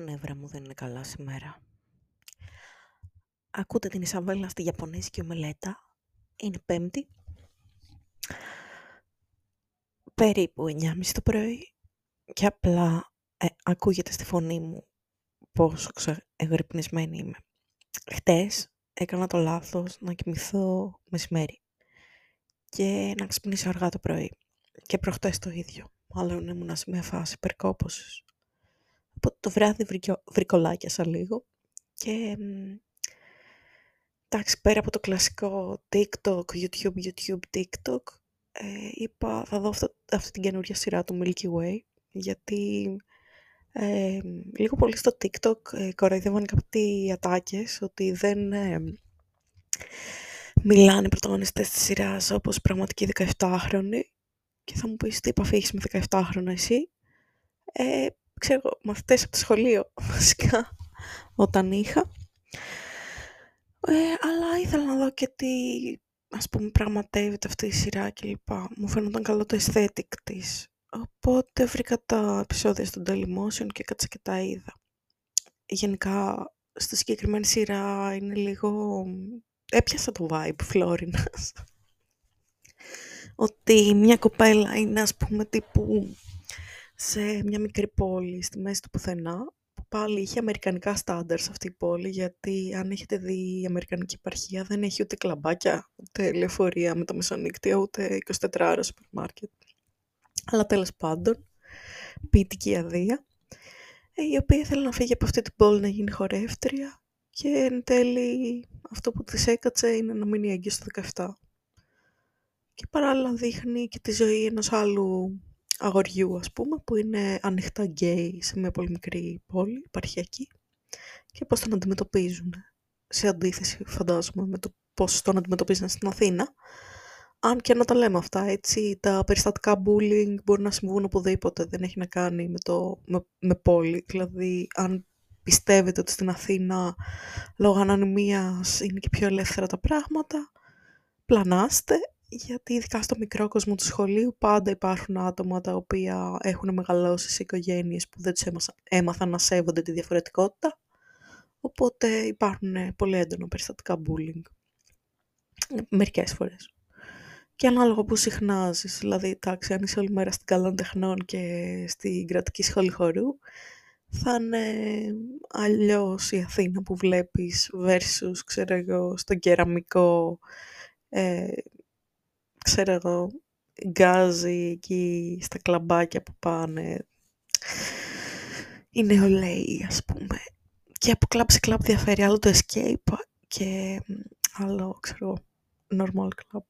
Τα νεύρα μου δεν είναι καλά σήμερα. Ακούτε την Ισαβέλα στη Ιαπωνέζικη ομελέτα. Είναι Πέμπτη. Περίπου 9.30 το πρωί. Και απλά ακούγεται στη φωνή μου πόσο εγρυπνισμένη είμαι. Χτες έκανα το λάθος να κοιμηθώ μεσημέρι και να ξυπνήσω αργά το πρωί. Και προχτές το ίδιο. Μάλλον ήμουν σε μια φάση υπερκόπωσης. Οπότε το βράδυ βρικολάκιασα λίγο και εντάξει, πέρα από το κλασικό TikTok, YouTube, TikTok, είπα θα δω αυτή την καινούργια σειρά του Milky Way, γιατί λίγο πολύ στο TikTok κοροϊδεύαν κάποιοι ατάκες ότι δεν μιλάνε οι πρωταγωνιστές της σειράς όπως πραγματικοί 17χρονοι. Και θα μου πεις, τι επαφή έχεις με 17χρονο εσύ? Ξέρω, μαθητές από το σχολείο βασικά όταν είχα. Αλλά ήθελα να δω και τι, ας πούμε, πραγματεύεται αυτή η σειρά κλπ. Μου φαίνονταν καλό το aesthetic της. Οπότε βρήκα τα επεισόδια στο Dailymotion και κάτσα και τα είδα. Γενικά, στη συγκεκριμένη σειρά είναι λίγο... Έπιασα το vibe Φλόρινας. Ότι μια κοπέλα είναι, ας πούμε, τύπου σε μια μικρή πόλη στη μέση του πουθενά. Πάλι είχε αμερικανικά στάνταρς αυτή η πόλη, γιατί αν έχετε δει η αμερικανική επαρχία δεν έχει ούτε κλαμπάκια, ούτε λεωφορεία με τα μεσονύκτια, ούτε 24 ώρα σούπερ μάρκετ. Αλλά τέλος πάντων, ποιητική αδεία, η οποία ήθελε να φύγει από αυτή την πόλη να γίνει χορεύτρια και εν τέλει αυτό που της έκατσε είναι να μείνει έγκυος στο 17. Και παράλληλα δείχνει και τη ζωή ενός άλλου αγοριού, ας πούμε, που είναι ανοιχτά γκέι σε μια πολύ μικρή πόλη, επαρχιακή, και πώς τον αντιμετωπίζουν. Σε αντίθεση, φαντάζομαι, με το πώς τον αντιμετωπίζουν στην Αθήνα. Αν και να τα λέμε αυτά, έτσι, τα περιστατικά bullying μπορεί να συμβούν οπουδήποτε, δεν έχει να κάνει με πόλη. Δηλαδή, αν πιστεύετε ότι στην Αθήνα, λόγω ανωνυμίας, είναι και πιο ελεύθερα τα πράγματα, πλανάστε. Γιατί ειδικά στο μικρό κόσμο του σχολείου πάντα υπάρχουν άτομα τα οποία έχουν μεγαλώσει σε οικογένειες που δεν τους έμαθαν να σέβονται τη διαφορετικότητα. Οπότε υπάρχουν πολύ έντονα περιστατικά bullying. Μερικές φορές. Και ανάλογα που συχνάζεις. Δηλαδή, εντάξει, αν είσαι όλη μέρα στην Καλών Τεχνών και στην κρατική σχολή χορού, θα είναι αλλιώς η Αθήνα που βλέπεις versus, ξέρω εγώ, στον Κεραμικό... Ξέρω εγώ, Gazi εκεί στα κλαμπάκια που πάνε, η νεολαία, ας πούμε. Και από κλαμπ σε κλαμπ διαφέρει, άλλο το Escape και άλλο, ξέρω, normal club.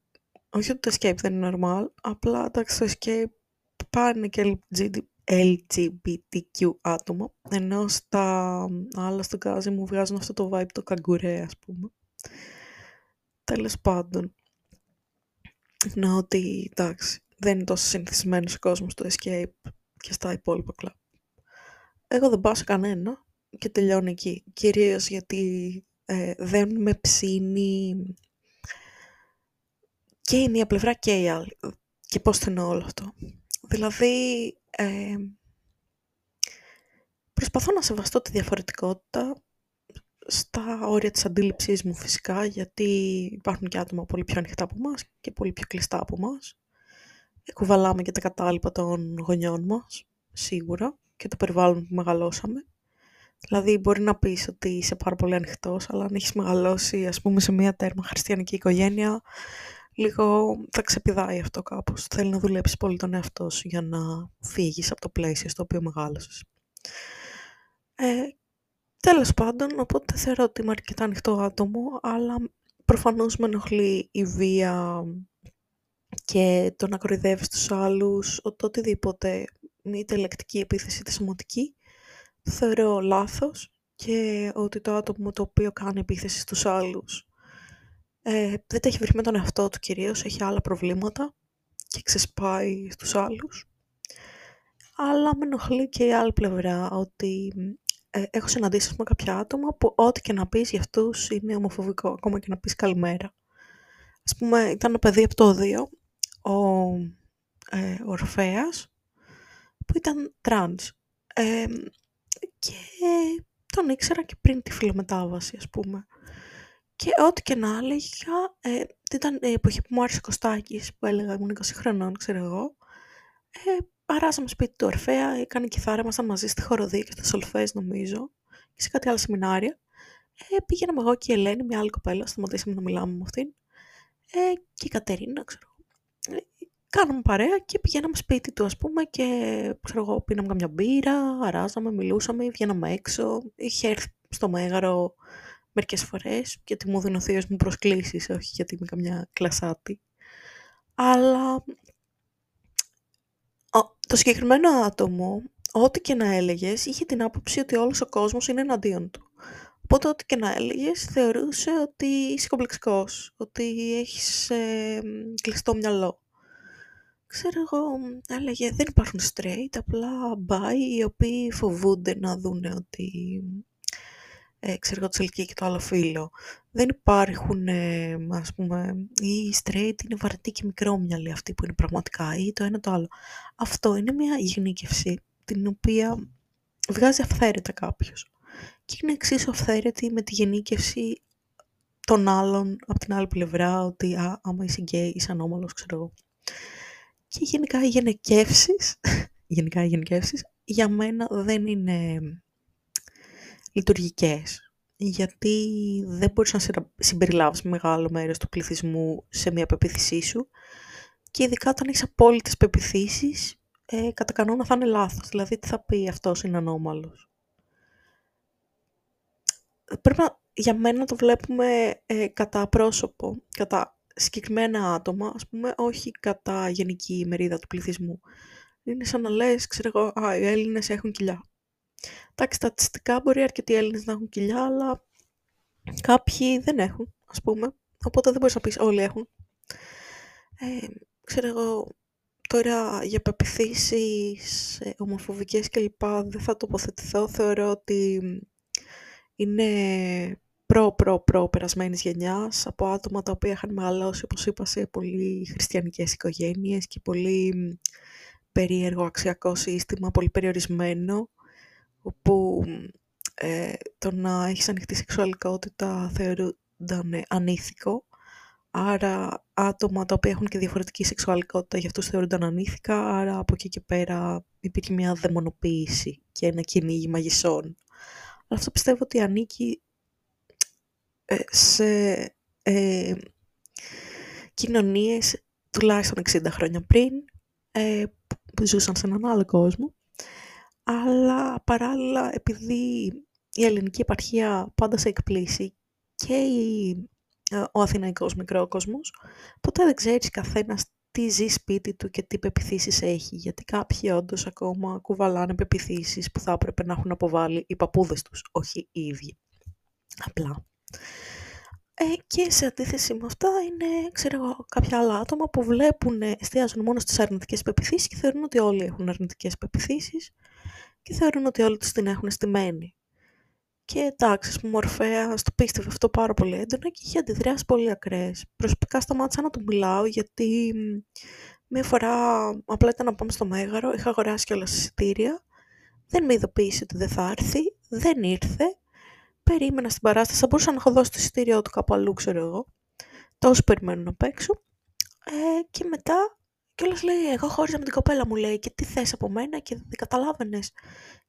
Όχι ότι το Escape δεν είναι normal, απλά εντάξει, το Escape πάνε και LGBTQ άτομα, ενώ στα άλλα στο Gazi μου βγάζουν αυτό το vibe το καγκουρέ, ας πούμε. Τέλος πάντων. Να ότι, εντάξει, δεν είναι τόσο συνηθισμένος ο κόσμος στο Escape και στα υπόλοιπα κλαμπ. Εγώ δεν πάω σε κανένα και τελειώνω εκεί. Κυρίως γιατί δεν με ψήνει και η μία πλευρά και η άλλη. Και πώς το εννοώ όλο αυτό. Δηλαδή, προσπαθώ να σεβαστώ τη διαφορετικότητα στα όρια της αντίληψής μου φυσικά, γιατί υπάρχουν και άτομα πολύ πιο ανοιχτά από μας και πολύ πιο κλειστά από μας. Κουβαλάμε και τα κατάλοιπα των γονιών μας, σίγουρα, και το περιβάλλον που μεγαλώσαμε. Δηλαδή μπορεί να πεις ότι είσαι πάρα πολύ ανοιχτός, αλλά αν έχεις μεγαλώσει, ας πούμε, σε μια τέρμα χριστιανική οικογένεια, λίγο θα ξεπηδάει αυτό κάπως. Θέλει να δουλέψεις πολύ τον εαυτό σου για να φύγεις από το πλαίσιο στο οποίο μεγάλωσες. Τέλος πάντων, οπότε θεωρώ ότι είμαι αρκετά ανοιχτό άτομο, αλλά προφανώς με ενοχλεί η βία και το να κοροϊδεύεις τους άλλους, οτιδήποτε, είτε λεκτική επίθεση είτε σωματική, το θεωρώ λάθος και ότι το άτομο το οποίο κάνει επίθεση στους άλλους δεν τα έχει βρει με τον εαυτό του κυρίως, έχει άλλα προβλήματα και ξεσπάει στους άλλους. Αλλά με ενοχλεί και η άλλη πλευρά, ότι... έχω συναντήσει, ας πούμε, κάποια άτομα που ό,τι και να πεις για αυτούς είναι ομοφοβικό, ακόμα και να πεις καλημέρα. Ας πούμε, ήταν ένα παιδί από το Odeo, ο Orfeas, που ήταν τρανς. και τον ήξερα και πριν τη φιλομετάβαση, ας πούμε. Και ό,τι και να έλεγα, ήταν η εποχή που μου άρεσε ο Κωστάκης, που έλεγα ήμουν 20 χρονών, ξέρω εγώ. Αράζαμε σπίτι του Ορφέα, έκανε κιθάρα, ήμασταν μαζί στη Χοροδία και στα Ολφές, νομίζω, και σε κάτι άλλα σεμινάρια. Πήγαμε εγώ και η Ελένη, μια άλλη κοπέλα, σταματήσαμε να μιλάμε με αυτήν. Και η Κατερίνα, ξέρω. Κάναμε παρέα και πηγαίναμε σπίτι του, ας πούμε, και ξέρω εγώ, πίναμε καμιά μπύρα, αράζαμε, μιλούσαμε, βγαίναμε έξω. Είχε έρθει στο Μέγαρο μερικές φορές, γιατί μου δίνει ο θείος μου προσκλήσεις, όχι γιατί είμαι καμιά κλασάτη. Αλλά το συγκεκριμένο άτομο, ό,τι και να έλεγες, είχε την άποψη ότι όλος ο κόσμος είναι εναντίον του. Οπότε, ό,τι και να έλεγες, θεωρούσε ότι είσαι κομπλεξικός, ότι έχεις κλειστό μυαλό. Ξέρω εγώ, έλεγε, δεν υπάρχουν straight, απλά μπάι, οι οποίοι φοβούνται να δουν ότι, ξέρω εγώ, τους ελκύει και το άλλο φύλο. Δεν υπάρχουν, ας πούμε, οι straight είναι βαρετοί και μικρόμυαλοι αυτοί που είναι πραγματικά, ή το ένα το άλλο. Αυτό είναι μια γενίκευση, την οποία βγάζει αυθαίρετα κάποιος. Και είναι εξίσου αυθαίρετη με τη γενίκευση των άλλων από την άλλη πλευρά, ότι άμα είσαι γκέι, είσαι ανώμαλος, ξέρω εγώ. Και γενικά οι γενικεύσεις, για μένα δεν είναι λειτουργικές, γιατί δεν μπορείς να συμπεριλάβεις μεγάλο μέρος του πληθυσμού σε μια πεπίθησή σου, και ειδικά όταν έχεις απόλυτες πεπιθήσεις, κατά κανόνα θα είναι λάθος. Δηλαδή τι θα πει αυτός είναι ανώμαλος. Πρέπει για μένα να το βλέπουμε κατά πρόσωπο, κατά συγκεκριμένα άτομα, ας πούμε, όχι κατά γενική μερίδα του πληθυσμού. Είναι σαν να λες, ξέρω εγώ, οι Έλληνες έχουν κοιλιά. Εντάξει, στατιστικά μπορεί αρκετοί Έλληνες να έχουν κοιλιά, αλλά κάποιοι δεν έχουν, ας πούμε. Οπότε δεν μπορείς να πεις όλοι έχουν. Ξέρω εγώ, τώρα για πεπιθήσεις ομοφοβικές κλπ. Δεν θα τοποθετηθώ, θεωρώ ότι είναι προ περασμένης γενιάς, από άτομα τα οποία είχαν μεγαλώσει, όπως είπα, σε πολύ χριστιανικές οικογένειες και πολύ περίεργο αξιακό σύστημα, πολύ περιορισμένο, όπου το να έχεις ανοιχτή σεξουαλικότητα θεωρούνταν ανήθικο. Άρα άτομα τα οποία έχουν και διαφορετική σεξουαλικότητα, γι' αυτούς θεωρούνταν ανήθικα, άρα από εκεί και πέρα υπήρχε μια δαιμονοποίηση και ένα κυνήγι μαγισσών. Αλλά αυτό πιστεύω ότι ανήκει σε κοινωνίες τουλάχιστον 60 χρόνια πριν, που ζούσαν σε έναν άλλο κόσμο. Αλλά παράλληλα, επειδή η ελληνική επαρχία πάντα σε εκπλήσει και ο αθηναϊκός μικρόκοσμος, ποτέ δεν ξέρεις καθένας τι ζει σπίτι του και τι πεπιθήσεις έχει, γιατί κάποιοι όντως ακόμα κουβαλάνε πεπιθήσεις που θα έπρεπε να έχουν αποβάλει οι παππούδες τους, όχι οι ίδιοι. Απλά. Και σε αντίθεση με αυτά είναι, ξέρω εγώ, κάποια άλλα άτομα που βλέπουν, εστιάζουν μόνο στις αρνητικές πεπιθήσεις και θεωρούν ότι όλοι έχουν αρνητικές πεπιθήσεις και θεωρούν ότι όλοι τους την έχουν στημένη. Και εντάξει, ας πούμε, ο Ορφέας το πίστευε αυτό πάρα πολύ έντονα και είχε αντιδράσεις πολύ ακραίες. Προσωπικά σταμάτησα να του μιλάω, γιατί μία φορά απλά ήταν να πάμε στο Μέγαρο, είχα αγοράσει κιόλας εισιτήρια, δεν με ειδοποίησε ότι δεν θα έρθει, δεν ήρθε. Περίμενα στην παράσταση, θα μπορούσα να έχω δώσει το εισιτήριό του κάπου αλλού, ξέρω εγώ. Τόσο περιμένω να παίξω. Και μετά κιόλας λέει, εγώ χώριζα με την κοπέλα μου, λέει, και τι θες από μένα, και δεν καταλάβαινες.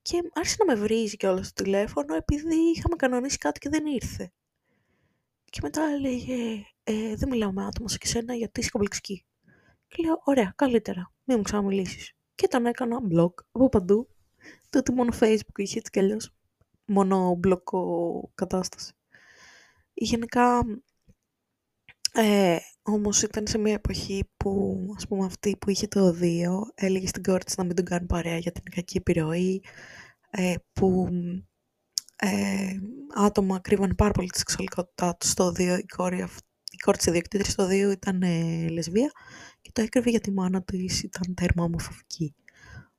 Και άρχισε να με βρίζει κιόλας στο τηλέφωνο, επειδή είχαμε κανονίσει κάτι και δεν ήρθε. Και μετά έλεγε, δεν μιλάω με άτομα σαν και σένα, γιατί είσαι κομπλεξική. Και λέω, ωραία, καλύτερα, μην μου ξαναμιλήσεις. Και τον έκανα blog από παντού. Τότε μόνο Facebook είχε, έτσι κι αλλιώς. Μόνο μπλοκο κατάσταση. Γενικά, όμως ήταν σε μια εποχή που, ας πούμε, αυτή που είχε το Οδείο, έλεγε στην κόρη της να μην τον κάνει παρέα για την κακή επιρροή, που άτομα κρύβαν πάρα πολύ τη σεξουαλικότητά τους στο Οδείο. Η κόρη της ιδιοκτήτρης στο Οδείο ήταν λεσβία και το έκρυβε γιατί η μάνα της ήταν τέρμα ομοφοβική.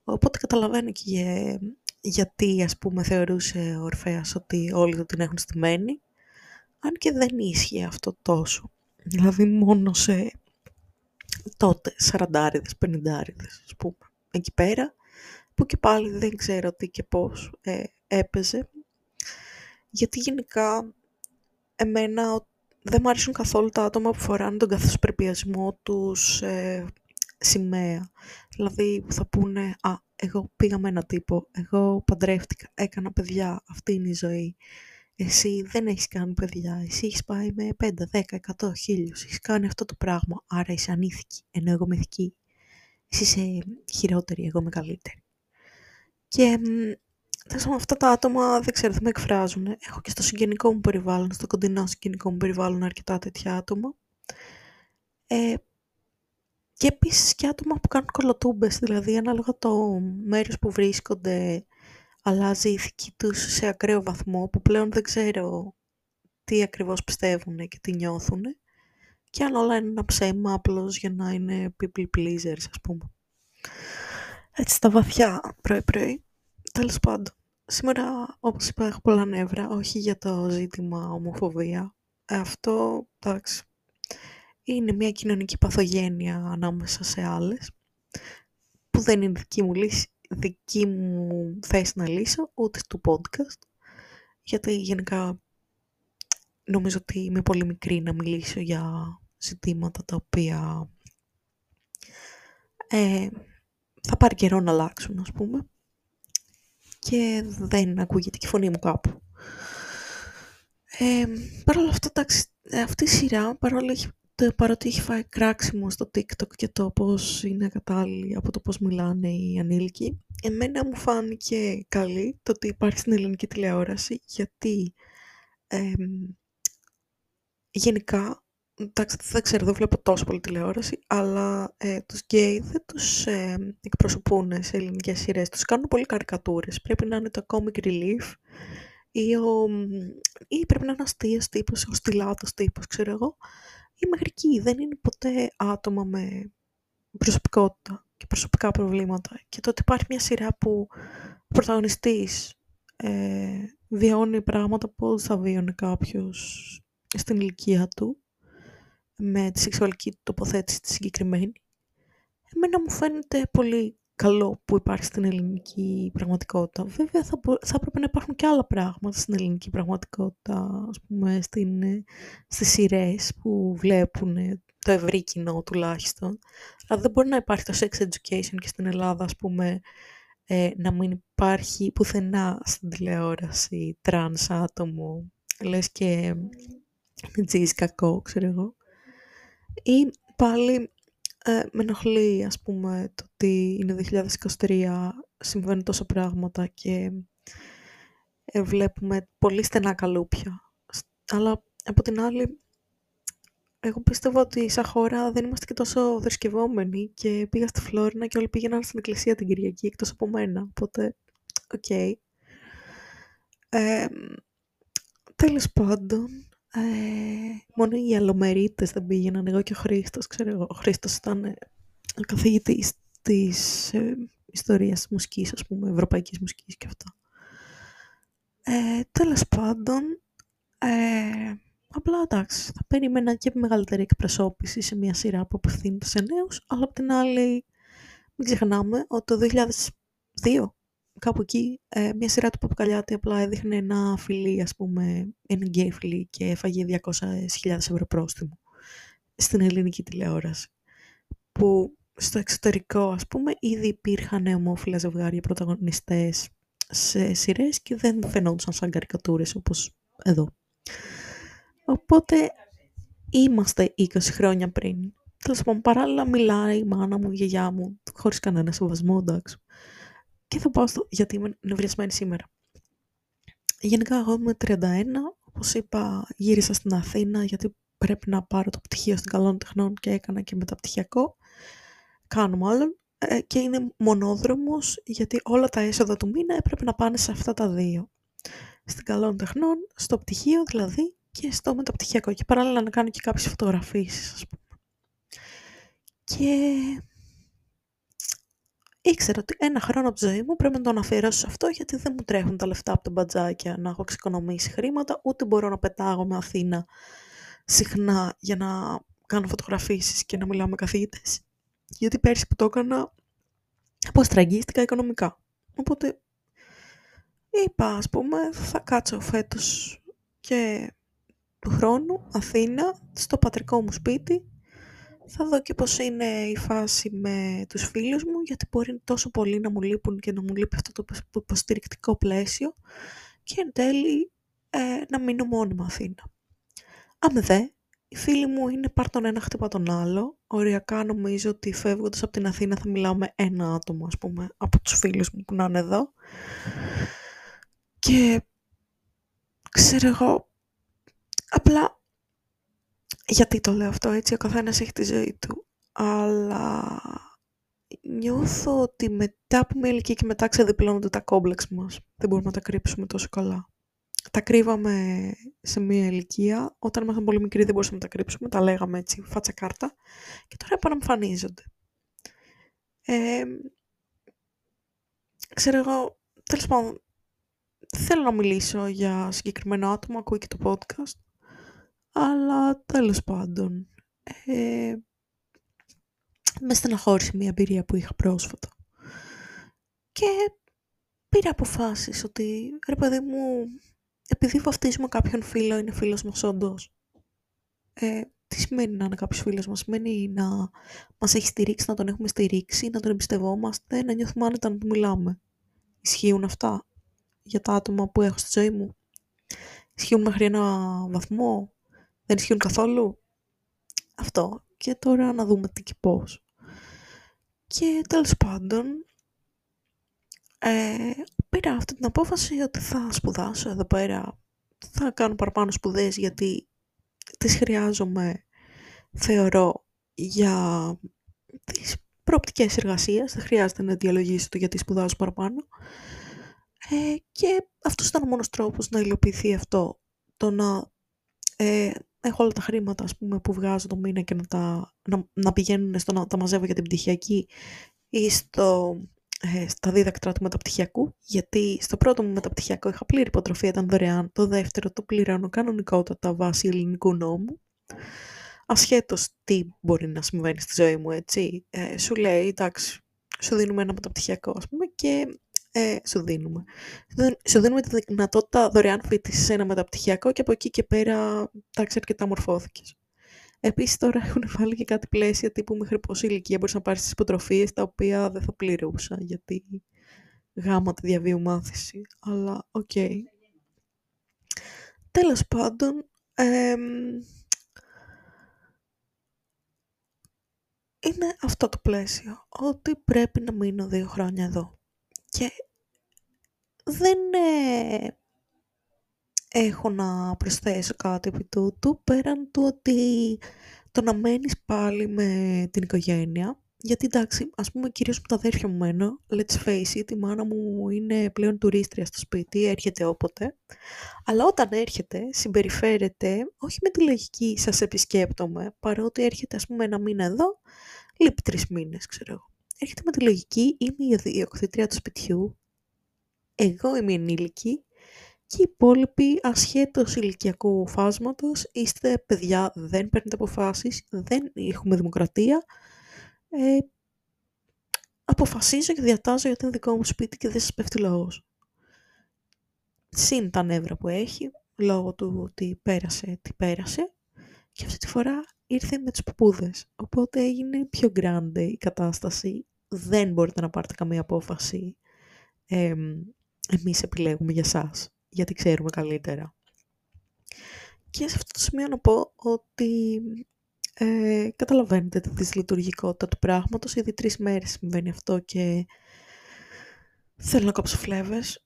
Οπότε καταλαβαίνω και γιατί, ας πούμε, θεωρούσε ο Ορφέας ότι όλοι του την έχουν στημένη, αν και δεν ίσχυε αυτό τόσο. Δηλαδή μόνο σε τότε, 40-50, ας πούμε, εκεί πέρα, που και πάλι δεν ξέρω τι και πώς έπαιζε. Γιατί γενικά εμένα δεν μου αρέσουν καθόλου τα άτομα που φοράνε τον καθοσπερπιασμό τους σημαία. Δηλαδή που θα πούνε «Α, εγώ πήγα με έναν τύπο, εγώ παντρεύτηκα, έκανα παιδιά, αυτή είναι η ζωή». Εσύ δεν έχεις κάνει παιδιά, εσύ έχεις πάει με 5, 10, 100, 1000, έχεις κάνει αυτό το πράγμα, άρα είσαι ανήθικη, ενώ εγώ είμαι ηθική. Εσύ είσαι χειρότερη, εγώ είμαι καλύτερη. Και με αυτά τα άτομα δεν ξέρω, δεν με εκφράζουν. Έχω και στο συγγενικό μου περιβάλλον, στο κοντινό συγγενικό μου περιβάλλον αρκετά τέτοια άτομα. Και επίσης και άτομα που κάνουν κολοτούμπες, δηλαδή ανάλογα το μέρος που βρίσκονται, αλλάζει η ηθική τους σε ακραίο βαθμό, που πλέον δεν ξέρω τι ακριβώς πιστεύουν και τι νιώθουν. Και αν όλα είναι ένα ψέμα, απλώς για να είναι people pleasers, ας πούμε. Έτσι, στα βαθιά, πρωί-πρωί. Τέλος πάντων, σήμερα, όπως είπα, έχω πολλά νεύρα, όχι για το ζήτημα ομοφοβία. Αυτό, εντάξει, είναι μια κοινωνική παθογένεια ανάμεσα σε άλλες, που δεν είναι δική μου θέση να λύσω, ούτε του podcast, γιατί γενικά νομίζω ότι είμαι πολύ μικρή να μιλήσω για ζητήματα τα οποία θα πάρει καιρό να αλλάξουν, ας πούμε, και δεν ακούγεται και η φωνή μου κάπου. Παρ' όλα αυτά, εντάξει, αυτή η σειρά, παρότι έχει φάει κράξιμο στο TikTok και το πώς είναι ακατάλληλοι από το πώς μιλάνε οι ανήλικοι, εμένα μου φάνηκε καλή το ότι υπάρχει στην ελληνική τηλεόραση, γιατί γενικά, εντάξει, δεν ξέρω, δεν βλέπω τόσο πολύ τηλεόραση, αλλά τους γκέι δεν τους εκπροσωπούν σε ελληνικές σειρές, τους κάνουν πολύ καρικατούρες, πρέπει να είναι το comic relief ή πρέπει να είναι αστείας τύπος, ο στυλάτος τύπος, ξέρω εγώ. Η μαγρική δεν είναι ποτέ άτομα με προσωπικότητα και προσωπικά προβλήματα. Και το ότι υπάρχει μια σειρά που ο πρωταγωνιστής βιώνει πράγματα που θα βίωνε κάποιος στην ηλικία του, με τη σεξουαλική του τοποθέτηση τη συγκεκριμένη, εμένα μου φαίνεται πολύ καλό που υπάρχει στην ελληνική πραγματικότητα. Βέβαια θα έπρεπε να υπάρχουν και άλλα πράγματα στην ελληνική πραγματικότητα, ας πούμε, στις σειρές που βλέπουν το ευρύ κοινό τουλάχιστον. Δηλαδή δεν μπορεί να υπάρχει το sex education και στην Ελλάδα, ας πούμε, να μην υπάρχει πουθενά στην τηλεόραση τρανς άτομο, λες και τζις κακό, ξέρω εγώ. Ή πάλι με ενοχλεί, ας πούμε, το ότι είναι 2023, συμβαίνουν τόσα πράγματα και βλέπουμε πολύ στενά καλούπια. Αλλά από την άλλη, εγώ πίστευα ότι σαν χώρα δεν είμαστε και τόσο θρησκευόμενοι και πήγα στη Φλόρινα και όλοι πήγαιναν στην εκκλησία την Κυριακή, εκτός από μένα, οπότε, οκ. Τέλος πάντων, μόνο οι αλωμερίτες δεν πήγαιναν, εγώ και ο Χρήστος, ξέρω εγώ. Ο Χρήστος ήταν καθηγητής της ιστορίας μουσικής, ας πούμε, ευρωπαϊκής μουσικής και αυτά. Τέλος πάντων, απλά εντάξει, θα περίμενα και μεγαλύτερη εκπροσώπηση σε μια σειρά που απευθύνεται σε νέους, αλλά απ' την άλλη μην ξεχνάμε ότι το 2002, κάπου εκεί, μια σειρά του Παπακαλιάτη απλά έδειχνε ένα φιλί, ας πούμε, ένα γκέι φιλί, και έφαγε 200.000 ευρώ πρόστιμο στην ελληνική τηλεόραση. Που στο εξωτερικό, ας πούμε, ήδη υπήρχαν ομόφυλα ζευγάρια πρωταγωνιστές σε σειρές και δεν φαινόντουσαν σαν καρικατούρες όπως εδώ. Οπότε είμαστε 20 χρόνια πριν. Τέλος πάντων, παράλληλα μιλάει η μάνα μου, η γιαγιά μου, χωρίς κανένα σεβασμό, εντάξει. Και θα πάω στο γιατί είμαι νευριασμένη σήμερα. Γενικά, εγώ είμαι 31. Όπως είπα, γύρισα στην Αθήνα γιατί πρέπει να πάρω το πτυχίο στην Καλών Τεχνών και έκανα και μεταπτυχιακό. Κάνω μάλλον. Και είναι μονόδρομος, γιατί όλα τα έσοδα του μήνα έπρεπε να πάνε σε αυτά τα δύο. Στην Καλών Τεχνών, στο πτυχίο δηλαδή και στο μεταπτυχιακό. Και παράλληλα να κάνω και κάποιες φωτογραφίσεις, ας πούμε. Και ήξερα ότι ένα χρόνο από τη ζωή μου πρέπει να τον αφιερώσω σε αυτό, γιατί δεν μου τρέχουν τα λεφτά από τον μπατζάκια να έχω εξοικονομήσει χρήματα, ούτε μπορώ να πετάγω με Αθήνα συχνά για να κάνω φωτογραφίσεις και να μιλάω με καθηγητές. Γιατί πέρσι που το έκανα, αποστραγγίστηκα οικονομικά. Οπότε Είπα, ας πούμε, θα κάτσω φέτος και του χρόνου Αθήνα, στο πατρικό μου σπίτι. Θα δω και πώς είναι η φάση με τους φίλους μου, γιατί μπορεί τόσο πολύ να μου λείπουν και να μου λείπει αυτό το υποστηρικτικό πλαίσιο και εν τέλει να μείνω μόνιμα Αθήνα. Άμε δε, οι φίλοι μου είναι πάρ' τον ένα χτύπα τον άλλο. Οριακά νομίζω ότι φεύγοντας από την Αθήνα θα μιλάω με ένα άτομο, ας πούμε, από τους φίλους μου που να είναι εδώ. Και ξέρω εγώ, απλά γιατί το λέω αυτό έτσι, ο καθένας έχει τη ζωή του. Αλλά νιώθω ότι μετά από μια ηλικία και μετά ξεδιπλώνονται τα κόμπλεξ μας. Δεν μπορούμε να τα κρύψουμε τόσο καλά. Τα κρύβαμε σε μια ηλικία, όταν ήμασταν πολύ μικροί δεν μπορούσαμε να τα κρύψουμε, τα λέγαμε έτσι, φάτσα κάρτα, και τώρα επαναμφανίζονται. Ξέρω εγώ, τέλος πάντων, θέλω να μιλήσω για συγκεκριμένο άτομο, ακούει και το podcast, αλλά τέλος πάντων, με στεναχώρησε μια εμπειρία που είχα πρόσφατα. Και πήρα αποφάσεις ότι, ρε παιδί μου, επειδή βαφτίζουμε κάποιον φίλο, είναι φίλος μας όντως. Τι σημαίνει να είναι κάποιος φίλος μας? Σημαίνει να μας έχει στηρίξει, να τον έχουμε στηρίξει, να τον εμπιστευόμαστε, να νιώθουμε άνετα να του μιλάμε. Ισχύουν αυτά για τα άτομα που έχω στη ζωή μου? Ισχύουν μέχρι ένα βαθμό? Δεν ισχύουν καθόλου? Αυτό. Και τώρα να δούμε τι και πώς. Και τέλος πάντων, πήρα αυτή την απόφαση ότι θα σπουδάσω εδώ πέρα, θα κάνω παραπάνω σπουδές γιατί τις χρειάζομαι, θεωρώ, για τις προοπτικές εργασίας. Δεν χρειάζεται να διαλογίσω το γιατί σπουδάζω παραπάνω. Και αυτός ήταν ο μόνος τρόπος να υλοποιηθεί αυτό, το να έχω όλα τα χρήματα, ας πούμε, που βγάζω το μήνα και να πηγαίνουν στο να τα μαζεύω για την πτυχιακή ή στα δίδακτρα του μεταπτυχιακού, γιατί στο πρώτο μου μεταπτυχιακό είχα πλήρη υποτροφία, ήταν δωρεάν. Το δεύτερο το πληρώνω κανονικότατα βάσει ελληνικού νόμου, ασχέτως τι μπορεί να συμβαίνει στη ζωή μου, έτσι. Σου λέει, εντάξει, σου δίνουμε ένα μεταπτυχιακό, ας πούμε, και σου δίνουμε τη δυνατότητα δωρεάν φοιτησης σε ένα μεταπτυχιακό και από εκεί και πέρα, εντάξει, αρκετά μορφώθηκες. Επίσης τώρα έχουν βάλει και κάτι πλαίσια τύπου μέχρι πόση ηλικία μπορείς να πάρεις τις υποτροφίες, τα οποία δεν θα πληρούσα γιατί γάμα τη διαβίου μάθηση, αλλά οκ. Okay. Τέλος πάντων, είναι αυτό το πλαίσιο, ότι πρέπει να μείνω 2 χρόνια εδώ. Και δεν έχω να προσθέσω κάτι επί τούτου, πέραν του ότι το να μένεις πάλι με την οικογένεια, γιατί εντάξει, ας πούμε, κυρίως με τα αδέρφια μου μένω, let's face it, η μάνα μου είναι πλέον τουρίστρια στο σπίτι, έρχεται όποτε, αλλά όταν έρχεται συμπεριφέρεται όχι με τη λογική σας επισκέπτομαι, παρότι έρχεται, ας πούμε, 1 μήνα εδώ, λείπει 3 μήνες, ξέρω εγώ. Έρχεται με τη λογική, είμαι η ιδιοκτήτρια του σπιτιού, εγώ είμαι ενήλικη, και οι υπόλοιποι, ασχέτως ηλικιακού φάσματος, είστε παιδιά, δεν παίρνετε αποφάσεις, δεν έχουμε δημοκρατία. Αποφασίζω και διατάζω για το δικό μου σπίτι και δεν σας πέφτει λόγος. Συν τα νεύρα που έχει, λόγω του ότι πέρασε. Και αυτή τη φορά ήρθε με τους παππούδες, οπότε έγινε πιο grande η κατάσταση. Δεν μπορείτε να πάρετε καμία απόφαση. Εμείς επιλέγουμε για σας, γιατί ξέρουμε καλύτερα. Και σε αυτό το σημείο να πω ότι καταλαβαίνετε τη δυσλειτουργικότητα του πράγματος. Ήδη 3 μέρες συμβαίνει αυτό και θέλω να κόψω φλέβες.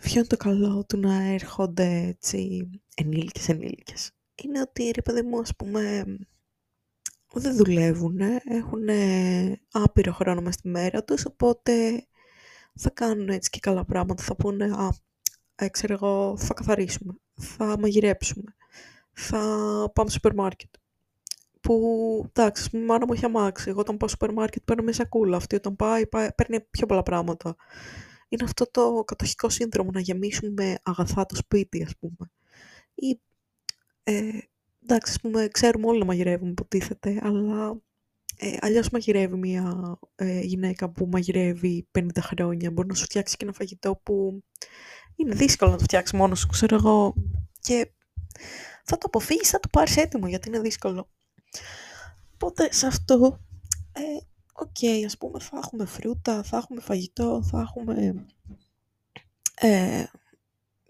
Ποιο είναι το καλό του να έρχονται έτσι ενήλικες? Είναι ότι, ρε παιδί μου, ας πούμε, δεν δουλεύουν, έχουν άπειρο χρόνο μες στη μέρα τους, οπότε θα κάνουν έτσι και καλά πράγματα, θα πούνε, ξέρω εγώ, θα καθαρίσουμε, θα μαγειρέψουμε, θα πάμε στο σούπερ μάρκετ. Που, εντάξει, ας πούμε, η μάνα μου έχει αμάξει, εγώ όταν πάω στο σούπερ μάρκετ παίρνω μια σακούλα, αυτή όταν πάει παίρνει πιο πολλά πράγματα. Είναι αυτό το κατοχικό σύνδρομο, να γεμίσουμε αγαθά το σπίτι, ας πούμε. Ή, εντάξει, ας πούμε, ξέρουμε όλοι να μαγειρεύουμε, υποτίθεται, αλλά Αλλιώς μαγειρεύει μια γυναίκα που μαγειρεύει 50 χρόνια. Μπορεί να σου φτιάξει και ένα φαγητό που είναι δύσκολο να το φτιάξει μόνος σου, ξέρω εγώ. Και θα το αποφύγεις, θα το πάρεις έτοιμο, γιατί είναι δύσκολο. Οπότε σε αυτό, ας πούμε, θα έχουμε φρούτα, θα έχουμε φαγητό, θα έχουμε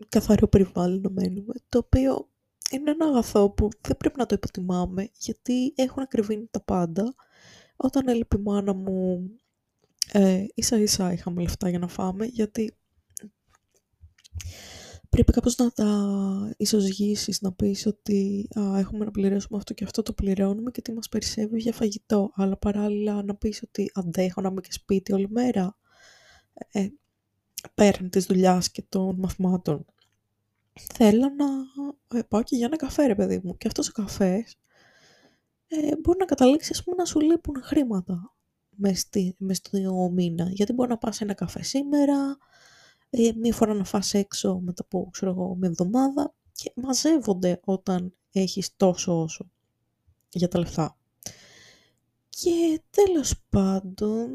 καθαρό περιβάλλον να μένουμε, το οποίο είναι ένα αγαθό που δεν πρέπει να το υποτιμάμε, γιατί έχουν ακριβήνει τα πάντα. Όταν έλειπε η μάνα μου, ίσα ίσα είχαμε λεφτά για να φάμε, γιατί πρέπει κάπως να τα ισοζυγίσεις, να πεις ότι έχουμε να πληρώσουμε αυτό και αυτό, το πληρώνουμε και τι μας περισσεύει για φαγητό, αλλά παράλληλα να πεις ότι αντέχω να είμαι και σπίτι όλη μέρα, πέραν της δουλειάς και των μαθημάτων. Θέλω να πάω και για ένα καφέ, ρε παιδί μου, και αυτός ο καφές μπορεί να καταλήξει, ας πούμε, να σου λείπουν χρήματα μες στο μήνα, γιατί μπορεί να πας ένα καφέ σήμερα, μία φορά να φας έξω μετά από, ξέρω εγώ, μία εβδομάδα, και μαζεύονται όταν έχεις τόσο όσο για τα λεφτά. Και τέλος πάντων,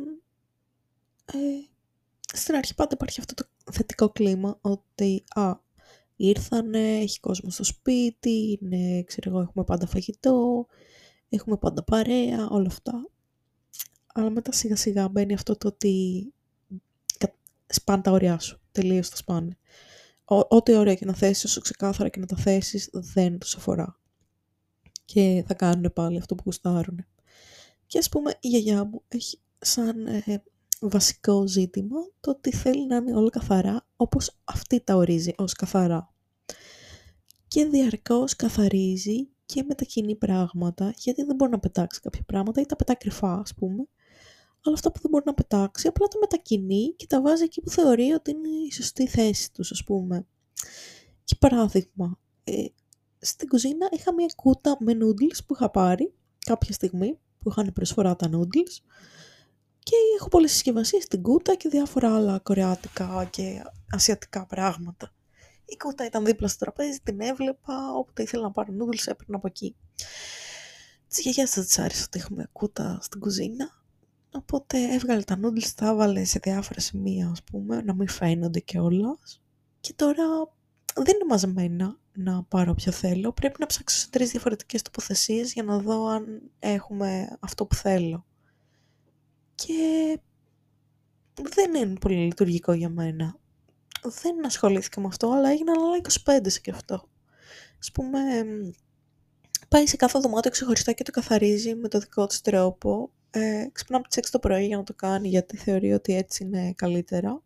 στην αρχή πάντα υπάρχει αυτό το θετικό κλίμα ότι ήρθανε, έχει κόσμο στο σπίτι, είναι, ξέρω εγώ, έχουμε πάντα φαγητό, έχουμε πάντα παρέα, όλα αυτά. Αλλά μετά σιγά σιγά μπαίνει αυτό το ότι σπάνε τα όρια σου, τελείως τα σπάνε. Ό,τι όρια και να θέσεις, όσο ξεκάθαρα και να τα θέσεις, δεν τους αφορά. Και θα κάνουν πάλι αυτό που γουστάρουν. Και ας πούμε η γιαγιά μου έχει σαν βασικό ζήτημα το ότι θέλει να είναι όλα καθαρά, όπως αυτή τα ορίζει ως καθαρά. Και διαρκώς καθαρίζει και μετακινεί πράγματα, γιατί δεν μπορεί να πετάξει κάποια πράγματα ή τα πετά κρυφά, ας πούμε. Αλλά αυτά που δεν μπορεί να πετάξει, απλά τα μετακινεί και τα βάζει εκεί που θεωρεί ότι είναι η σωστή θέση τους, ας πούμε. Και παράδειγμα, στην κουζίνα είχα μια κούτα με νούντλς που είχα πάρει κάποια στιγμή, που είχαν προσφορά τα νούντλς, και έχω πολλές συσκευασίες στην κούτα και διάφορα άλλα κορεάτικα και ασιατικά πράγματα. Η κούτα ήταν δίπλα στο τραπέζι, την έβλεπα, όποτε ήθελα να πάρω νούντλς έπαιρνα από εκεί. Της γιαγιάς δεν της άρεσε ότι έχουμε κούτα στην κουζίνα. Οπότε έβγαλε τα νούντλς, τα έβαλε σε διάφορα σημεία, ας πούμε, να μην φαίνονται κιόλας. Και τώρα δεν είναι μαζεμένα να πάρω ποιο θέλω. Πρέπει να ψάξω σε 3 διαφορετικές τοποθεσίες για να δω αν έχουμε αυτό που θέλω. Και δεν είναι πολύ λειτουργικό για μένα. Δεν ασχολήθηκα με αυτό, αλλά έγιναν άλλα 25 σε κι αυτό. Ας πούμε, πάει σε κάθε δωμάτιο ξεχωριστά και το καθαρίζει με το δικό της τρόπο. Ξυπνά από τις 6 το πρωί για να το κάνει, γιατί θεωρεί ότι έτσι είναι καλύτερα.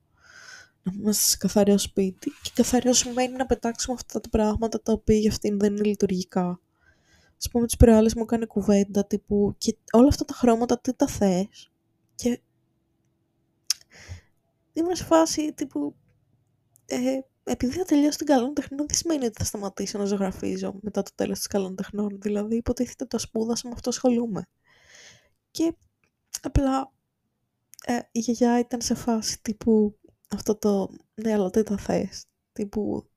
Να είμαστε σε καθαρό σπίτι. Και καθαρό σημαίνει να πετάξουμε αυτά τα πράγματα τα οποία για αυτήν δεν είναι λειτουργικά. Ας πούμε, τις προάλλες μου έκανε κουβέντα τύπου και όλα αυτά τα χρώματα τι τα θες. Και ήμουν σε φάση τύπου επειδή θα τελειώσει την Kalon Technon, δεν σημαίνει ότι θα σταματήσω να ζωγραφίζω μετά το τέλος της Kalon Technon. Δηλαδή, υποτίθεται το σπούδασα, με αυτό ασχολούμαι. Και απλά η γιαγιά ήταν σε φάση τύπου αυτό το ναι, αλλά τι τα θες, τύπου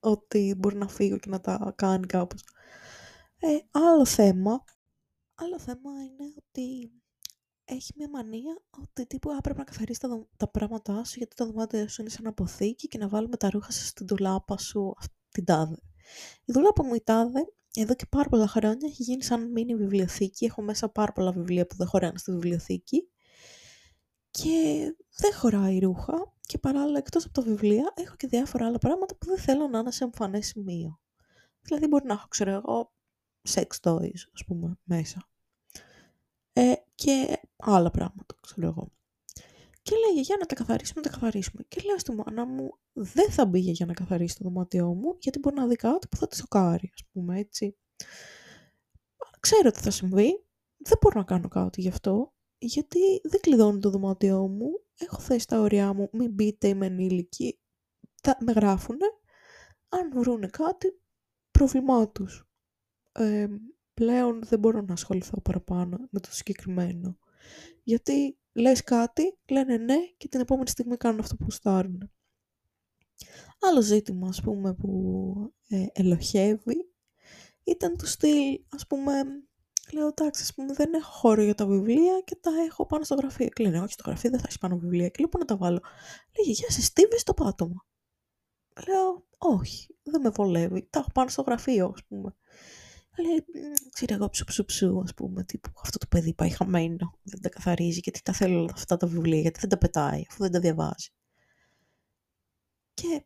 ότι μπορεί να φύγω και να τα κάνει κάπως. Άλλο θέμα είναι ότι έχει μια μανία ότι τύπου πρέπει να καθαρίσει τα πράγματά σου, γιατί τα δωμάτια σου είναι σαν αποθήκη και να βάλουμε τα ρούχα σου στην ντουλάπα σου, την τάδε. Η ντουλάπα μου η τάδε εδώ και πάρα πολλά χρόνια έχει γίνει σαν μίνι βιβλιοθήκη. Έχω μέσα πάρα πολλά βιβλία που δεν χωράνε στη βιβλιοθήκη και δεν χωράει ρούχα, και παράλληλα εκτός από τα βιβλία έχω και διάφορα άλλα πράγματα που δεν θέλω να είναι σε εμφανές σημείο. Δηλαδή μπορεί να έχω, ξέρω εγώ, sex toys, ας πούμε, μέσα και άλλα πράγματα, ξέρω εγώ. Και λέει για να τα καθαρίσουμε, Και λέω στη μάνα μου, δεν θα μπει για να καθαρίσει το δωμάτιό μου, γιατί μπορεί να δει κάτι που θα τη σοκάρει, ας πούμε, έτσι. Ξέρω ότι θα συμβεί, δεν μπορώ να κάνω κάτι γι' αυτό, γιατί δεν κλειδώνει το δωμάτιό μου, έχω θέσει τα ωριά μου, μην μπείτε, είμαι ενήλικη, με γράφουνε, αν βρούνε κάτι, πρόβλημά τους. Πλέον δεν μπορώ να ασχοληθώ παραπάνω με το συγκεκριμένο, γιατί λες κάτι, λένε ναι και την επόμενη στιγμή κάνουν αυτό που γουστάρουν. Άλλο ζήτημα, ας πούμε, που ελοχεύει ήταν το στυλ, ας πούμε, λέω εντάξει, ας πούμε, δεν έχω χώρο για τα βιβλία και τα έχω πάνω στο γραφείο. Και λένε, όχι, στο γραφείο δεν θα έχει πάνω βιβλία. Και λέω, πού να τα βάλω. Λέγε, για σε στίβεις το πάτωμα. Λέω, όχι, δεν με βολεύει. Τα έχω πάνω στο γραφείο, ας πούμε. Λέει, ξέρω εγώ ψου, ας πούμε, τύπου αυτό το παιδί πάει χαμένο, δεν τα καθαρίζει και τι τα θέλω αυτά τα βιβλία, γιατί δεν τα πετάει, αφού δεν τα διαβάζει. Και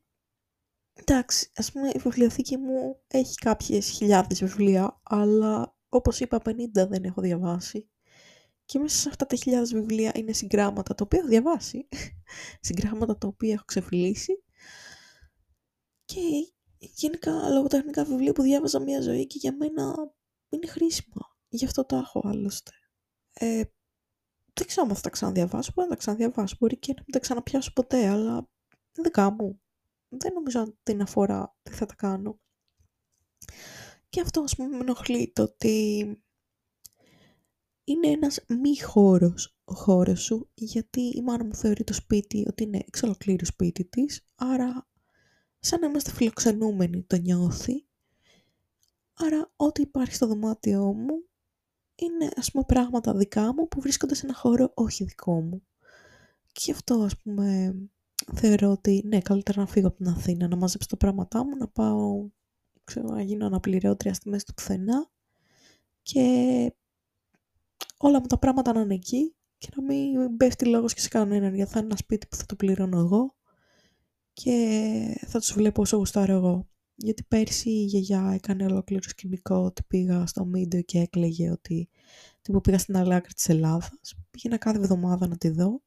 εντάξει, ας πούμε, η βιβλιοθήκη μου έχει κάποιες χιλιάδες βιβλία, αλλά όπως είπα, 50 δεν έχω διαβάσει. Και μέσα σε αυτά τα χιλιάδες βιβλία είναι συγγράμματα τα οποία έχω διαβάσει, συγγράμματα τα οποία έχω ξεφυλίσει. Και γενικά λογοτεχνικά βιβλία που διάβαζα μια ζωή και για μένα είναι χρήσιμα. Γι' αυτό τα έχω άλλωστε. Δεν ξέρω αν θα τα ξαναδιαβάσω, μπορεί να τα ξαναδιαβάσω, μπορεί και να μην τα ξαναπιάσω ποτέ, αλλά είναι δικά μου. Δεν νομίζω αν την αφορά τι θα τα κάνω. Και αυτό, ας πούμε, με ενοχλεί το ότι είναι ένας μη χώρος ο χώρος σου, γιατί η μάνα μου θεωρεί το σπίτι ότι είναι εξ ολοκλήρου σπίτι της, άρα σαν να είμαστε φιλοξενούμενοι, το νιώθει. Άρα ό,τι υπάρχει στο δωμάτιό μου είναι, ας πούμε, πράγματα δικά μου που βρίσκονται σε ένα χώρο όχι δικό μου. Και γι' αυτό, ας πούμε, θεωρώ ότι ναι, καλύτερα να φύγω από την Αθήνα, να μαζέψω τα πράγματά μου, να πάω, ξέρω, να γίνω αναπληρώτρια στη μέση του πουθενά και όλα μου τα πράγματα να είναι εκεί και να μην πέφτει λόγος και σε κανέναν, γιατί θα είναι ένα σπίτι που θα το πληρώνω εγώ και θα τους βλέπω όσο γουστάρω εγώ. Γιατί πέρσι η γιαγιά έκανε ολόκληρο σκηνικό ότι πήγα στο Μίντεο και έκλαιγε ότι τύπου πήγα στην άλλη άκρη της Ελλάδας. Πήγαινα κάθε εβδομάδα να τη δω,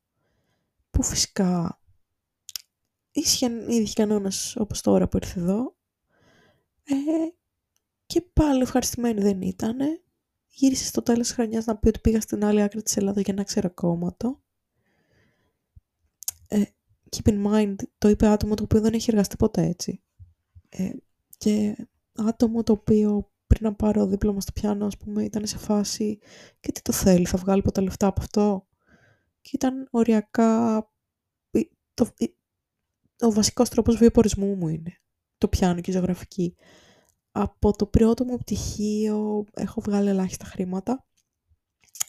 που φυσικά ίσχυαν ήδη κανόνες όπως τώρα που ήρθε εδώ. Και πάλι ευχαριστημένη δεν ήτανε. Γύρισε στο τέλος χρονιάς να πει ότι πήγα στην άλλη άκρη της Ελλάδας για να ξέρω κόμματο. Keep in mind, το είπε άτομο το οποίο δεν έχει εργαστεί ποτέ έτσι. Και άτομο το οποίο πριν να πάρω δίπλωμα στο πιάνο, ας πούμε, ήταν σε φάση και τι το θέλει, θα βγάλει ποτέ λεφτά από αυτό. Και ήταν οριακά ο βασικός τρόπος βιοπορισμού μου είναι το πιάνο και η ζωγραφική. Από το πρώτο μου πτυχίο έχω βγάλει ελάχιστα χρήματα.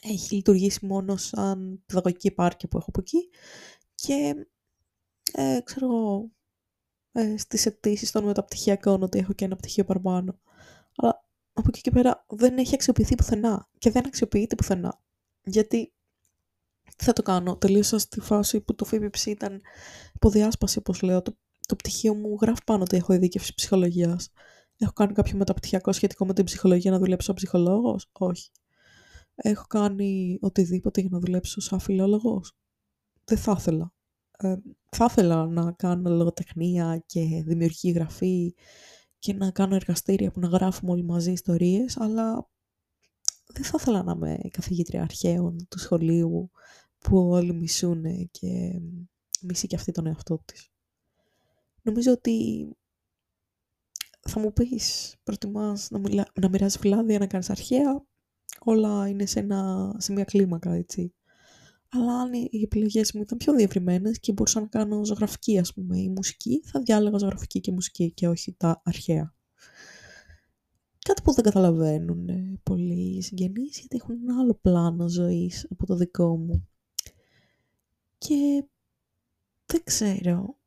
Έχει λειτουργήσει μόνο σαν παιδαγωγική επάρκεια που έχω από εκεί. Και ξέρω εγώ, στις αιτήσεις των μεταπτυχιακών ότι έχω και ένα πτυχίο παραπάνω. Αλλά από εκεί και πέρα δεν έχει αξιοποιηθεί πουθενά και δεν αξιοποιείται πουθενά. Γιατί τι θα το κάνω, τελείωσα στη φάση που το ΦΠΕ ήταν υποδιάσπαση, όπως λέω. Το πτυχίο μου γράφει πάνω ότι έχω ειδίκευση ψυχολογίας. Έχω κάνει κάποιο μεταπτυχιακό σχετικό με την ψυχολογία να δουλέψω σαν ψυχολόγος? Όχι. Έχω κάνει οτιδήποτε για να δουλέψω σαν φιλόλογος? Δεν θα ήθελα. Θα ήθελα να κάνω λογοτεχνία και δημιουργική γραφή και να κάνω εργαστήρια που να γράφουμε όλοι μαζί ιστορίες, αλλά δεν θα ήθελα να είμαι καθηγήτρια αρχαίων του σχολείου που όλοι μισούνε και μισεί και αυτή τον εαυτό της. Νομίζω ότι θα μου πεις, προτιμάς να μοιράζεις φυλάδια, να κάνεις αρχαία, όλα είναι σε μια κλίμακα, έτσι. Αλλά αν οι επιλογές μου ήταν πιο διευρυμένες και μπορούσα να κάνω ζωγραφική, ας πούμε, ή μουσική, θα διάλεγα ζωγραφική και μουσική και όχι τα αρχαία. Κάτι που δεν καταλαβαίνουν πολλοί οι συγγενείς, γιατί έχουν ένα άλλο πλάνο ζωής από το δικό μου. Και δεν ξέρω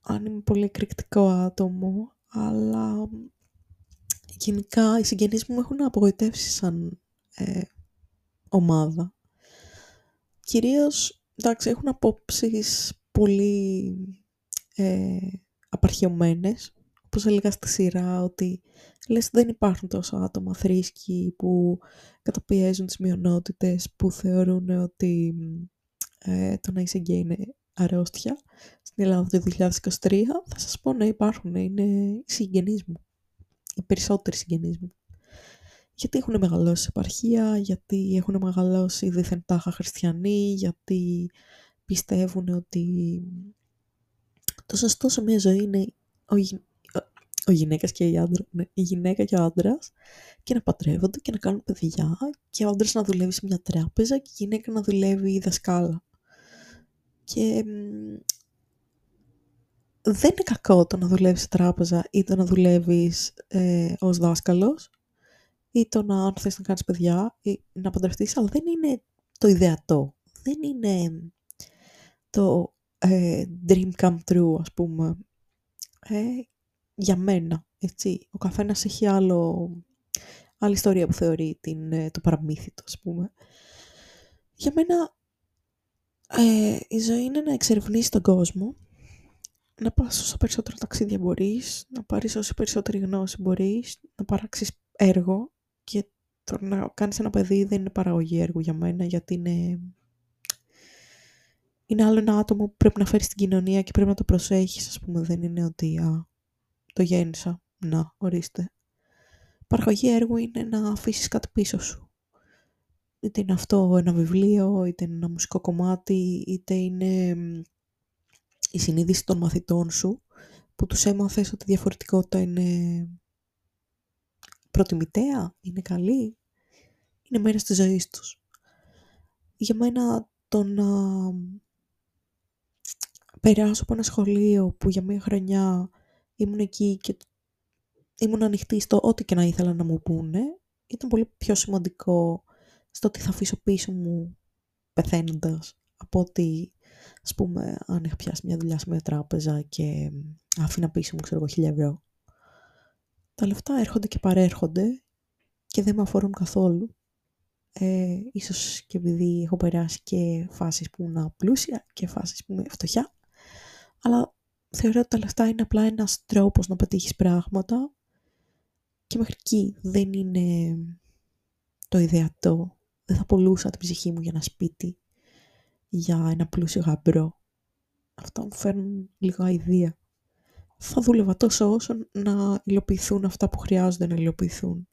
αν είμαι πολύ εκρηκτικό άτομο, αλλά γενικά οι συγγενείς μου έχουν απογοητεύσει σαν ομάδα. Κυρίως, εντάξει, έχουν απόψεις πολύ απαρχαιωμένες, όπως έλεγα στη σειρά, ότι λες δεν υπάρχουν τόσα άτομα θρήσκοι που καταπιέζουν τις μειονότητες, που θεωρούν ότι το να είσαι γκέι είναι αρρώστια. Στην Ελλάδα το 2023 θα σας πω να υπάρχουν, είναι συγγενείς μου, οι περισσότεροι συγγενείς μου. Γιατί έχουν μεγαλώσει σε επαρχία, γιατί έχουν μεγαλώσει δίθεν τάχα χριστιανοί, γιατί πιστεύουν ότι το σωστό σε μια ζωή είναι ο γυναίκας και η άντρα, ναι, η γυναίκα και ο άντρας, και να παντρεύονται και να κάνουν παιδιά και ο άντρας να δουλεύει σε μια τράπεζα και η γυναίκα να δουλεύει δασκάλα. Και δεν είναι κακό το να δουλεύεις σε τράπεζα ή το να δουλεύεις ως δάσκαλος. ή το να αν θες να κάνεις παιδιά ή να παντρευτείς, αλλά δεν είναι το ιδεατό. Δεν είναι το dream come true, ας πούμε, για μένα, έτσι. Ο καθένας έχει άλλη ιστορία που θεωρεί το παραμύθι του, ας πούμε. Για μένα η ζωή είναι να εξερευνήσεις τον κόσμο, να πας όσο περισσότερα ταξίδια μπορείς, να πάρεις όσο περισσότερη γνώση μπορείς, να παράξεις έργο, και το να κάνεις ένα παιδί δεν είναι παραγωγή έργου για μένα, γιατί είναι άλλο ένα άτομο που πρέπει να φέρεις στην κοινωνία και πρέπει να το προσέχεις, ας πούμε. Δεν είναι ότι το γέννησα, να, ορίστε. Παραγωγή έργου είναι να αφήσεις κάτι πίσω σου. Είτε είναι αυτό ένα βιβλίο, είτε είναι ένα μουσικό κομμάτι, είτε είναι η συνείδηση των μαθητών σου, που τους έμαθες ότι η διαφορετικότητα είναι προτιμητέα, είναι καλή, είναι μέρος της ζωής τους. Για μένα το να περάσω από ένα σχολείο που για μία χρονιά ήμουν εκεί και ήμουν ανοιχτή στο ό,τι και να ήθελα να μου πούνε, ήταν πολύ πιο σημαντικό στο ότι θα αφήσω πίσω μου πεθαίνοντας, από ότι, ας πούμε, αν είχα πιάσει μια δουλειά σε μια τράπεζα και άφηνα πίσω μου, ξέρω εγώ, 1.000 ευρώ. Τα λεφτά έρχονται και παρέρχονται και δεν με αφορούν καθόλου. Ίσως και επειδή έχω περάσει και φάσεις που ήμουν πλούσια και φάσεις που ήμουν φτωχιά, αλλά θεωρώ ότι τα λεφτά είναι απλά ένας τρόπος να πετύχεις πράγματα και μέχρι εκεί. Δεν είναι το ιδεατό. Δεν θα πουλούσα την ψυχή μου για ένα σπίτι, για ένα πλούσιο γαμπρό. Αυτά μου φέρνουν λίγο αηδία. Θα δούλευα τόσο όσο να υλοποιηθούν αυτά που χρειάζονται να υλοποιηθούν.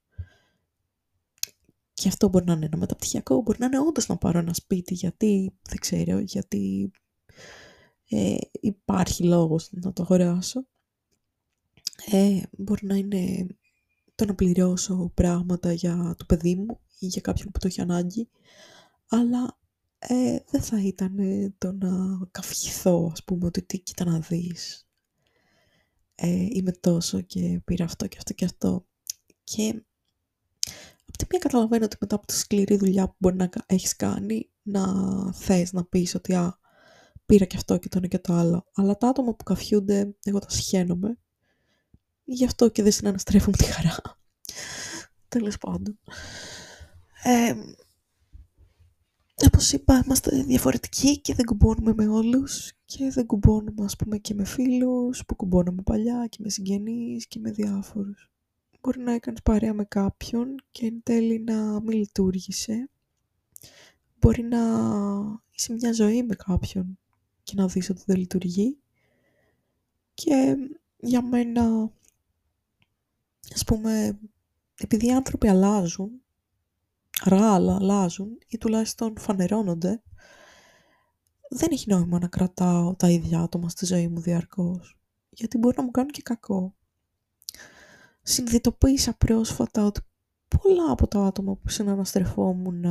Και αυτό μπορεί να είναι ένα μεταπτυχιακό, μπορεί να είναι όντως να πάρω ένα σπίτι, γιατί δεν ξέρω, γιατί υπάρχει λόγος να το αγοράσω. Μπορεί να είναι το να πληρώσω πράγματα για το παιδί μου ή για κάποιον που το έχει ανάγκη, αλλά δεν θα ήταν το να καυχηθώ, ας πούμε, ότι τι, κοίτα να δεις, είμαι τόσο και πήρα αυτό και αυτό και αυτό. Και απ' τη μία καταλαβαίνω ότι μετά από τη σκληρή δουλειά που μπορεί να έχεις κάνει, να θες να πεις ότι πήρα και αυτό και το ένα και το άλλο. Αλλά τα άτομα που καυχιούνται, εγώ τα συχαίνομαι. Γι' αυτό και δεν συναναστρέφουμε τη χαρά. Τέλος πάντων. Όπως είπα, είμαστε διαφορετικοί και δεν κουμπώνουμε με όλους. Και δεν κουμπώνουμε, ας πούμε, και με φίλους που κουμπώναμε παλιά και με συγγενείς και με διάφορους. Μπορεί να έκανες παρέα με κάποιον και εν τέλει να μην λειτουργήσε. Μπορεί να είσαι μια ζωή με κάποιον και να δεις ότι δεν λειτουργεί. Και για μένα, ας πούμε, επειδή οι άνθρωποι αλλάζουν, αλλά αλλάζουν ή τουλάχιστον φανερώνονται, δεν έχει νόημα να κρατάω τα ίδια άτομα στη ζωή μου διαρκώς, γιατί μπορεί να μου κάνουν και κακό. Συνειδητοποίησα πρόσφατα ότι πολλά από τα άτομα που συναναστρεφόμουν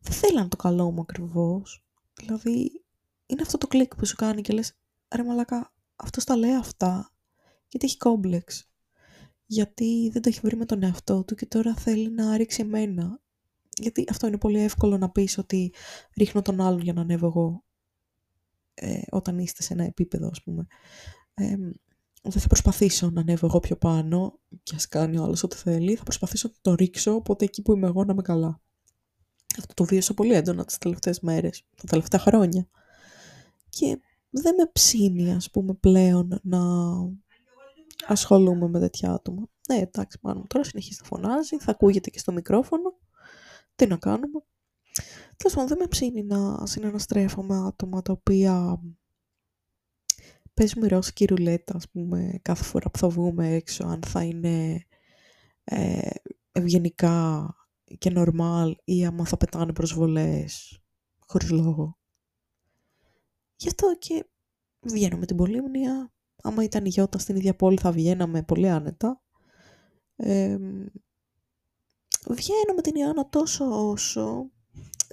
δεν θέλαν το καλό μου ακριβώς. Δηλαδή, είναι αυτό το κλικ που σου κάνει και λες, ρε μαλάκα, αυτός τα λέει αυτά γιατί έχει κόμπλεξ, γιατί δεν το έχει βρει με τον εαυτό του και τώρα θέλει να ρίξει εμένα. Γιατί αυτό είναι πολύ εύκολο να πεις ότι ρίχνω τον άλλον για να ανέβω εγώ. Όταν είστε σε ένα επίπεδο, ας πούμε, δεν θα προσπαθήσω να ανέβω εγώ πιο πάνω και ας κάνει ο άλλος ό,τι θέλει, θα προσπαθήσω να το ρίξω, οπότε εκεί που είμαι εγώ να είμαι καλά. Αυτό το βίωσα πολύ έντονα τις τελευταίες μέρες, τα τελευταία χρόνια, και δεν με ψήνει, ας πούμε, πλέον να ασχολούμαι με τέτοια άτομα. Ναι, εντάξει, μάλλον τώρα συνεχίζει να φωνάζει, θα ακούγεται και στο μικρόφωνο, τι να κάνουμε. Τέλος πάντων, δεν με ψήνει να συναναστρέφω με άτομα τα οποία παίζουμε ρώσικη ρουλέτα, ας πούμε, κάθε φορά που θα βγούμε έξω, αν θα είναι ευγενικά και normal ή άμα θα πετάνε προσβολές χωρίς λόγο. Γι' αυτό και βγαίνω με την Πολύμνια. Άμα ήταν η Γιώτα στην ίδια πόλη θα βγαίναμε πολύ άνετα. Βγαίνω με την Ιάννα τόσο όσο.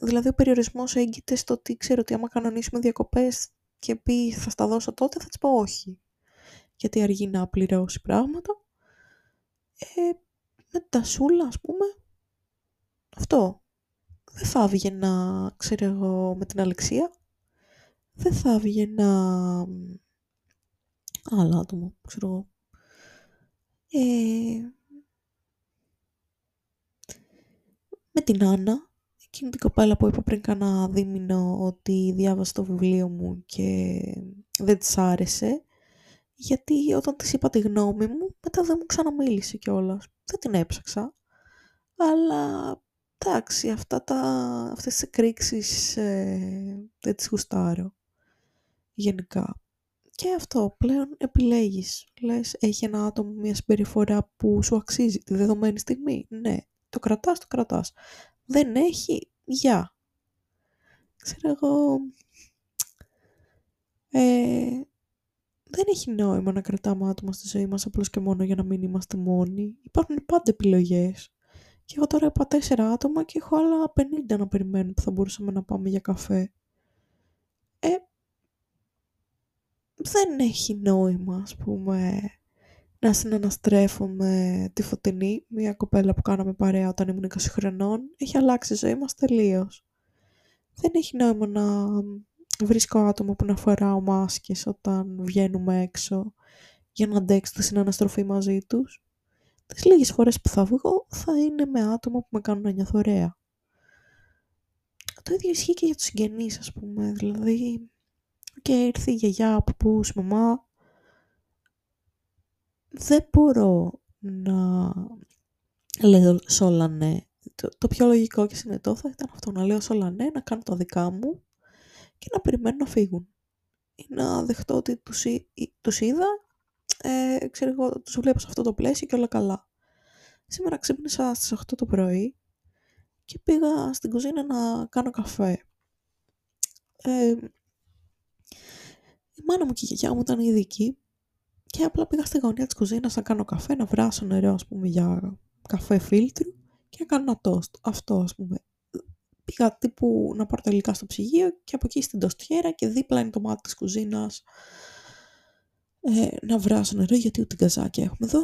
Δηλαδή ο περιορισμός έγκυται στο ότι ξέρω ότι άμα κανονίσουμε διακοπές και πει θα στα δώσω τότε, θα της πω όχι. Γιατί αργεί να πληρώσει πράγματα με τα σούλα, ας πούμε. Αυτό. Δεν θα έβγαινα, ξέρω εγώ, με την Αλεξία. Δεν θα έβγαινα άλλα άτομα, ξέρω εγώ. Με την Άννα, εκείνη την κοπέλα που είπα πριν κάνα δίμηνο ότι διάβασε το βιβλίο μου και δεν της άρεσε, γιατί όταν της είπα τη γνώμη μου, μετά δεν μου ξαναμίλησε κιόλας. Δεν την έψαξα, αλλά εντάξει, αυτές τις εκρήξεις δεν τις γουστάρω γενικά. Και αυτό, πλέον επιλέγεις. Λες, έχει ένα άτομο μια συμπεριφορά που σου αξίζει τη δεδομένη στιγμή. Ναι, το κρατάς, το κρατάς. Δεν έχει, γεια. Ξέρω εγώ... δεν έχει νόημα να κρατάμε άτομα στη ζωή μας απλώς και μόνο για να μην είμαστε μόνοι. Υπάρχουν πάντα επιλογές. Και εγώ τώρα είπα 4 άτομα και έχω άλλα 50 να περιμένω που θα μπορούσαμε να πάμε για καφέ. Δεν έχει νόημα, ας πούμε, να συναναστρέφω με τη Φωτεινή, μια κοπέλα που κάναμε παρέα όταν ήμουν 20 χρονών. Έχει αλλάξει η ζωή μας τελείως. Δεν έχει νόημα να βρίσκω άτομα που να φοράω μάσκες όταν βγαίνουμε έξω για να αντέξω τη συναναστροφή μαζί τους. Τις λίγες φορές που θα βγω θα είναι με άτομα που με κάνουν να νιώθω ωραία. Το ίδιο ισχύει και για τους συγγενείς, ας πούμε, δηλαδή... Και ήρθε η γιαγιά, παππούς, μαμά. Δεν μπορώ να λέω σ' όλα ναι. Το πιο λογικό και συνετό θα ήταν αυτό, να λέω σ' όλα ναι, να κάνω τα δικά μου και να περιμένω να φύγουν. Ή να δεχτώ ότι τους είδα, ξέρω εγώ, τους βλέπω σε αυτό το πλαίσιο και όλα καλά. Σήμερα ξύπνησα στις 8 το πρωί και πήγα στην κουζίνα να κάνω καφέ. Η μάνα μου και η γιαγιά μου ήταν ήδη εκεί και απλά πήγα στη γωνία της κουζίνας να κάνω καφέ, να βράσω νερό, ας πούμε, για καφέ φίλτρου και να κάνω ένα τόστ. Αυτό, ας πούμε. Πήγα τύπου να πάρω τα υλικά στο ψυγείο και από εκεί στην τοστιέρα και δίπλα είναι το μάτι της κουζίνας να βράσω νερό, γιατί ούτε καζάκια έχουμε εδώ.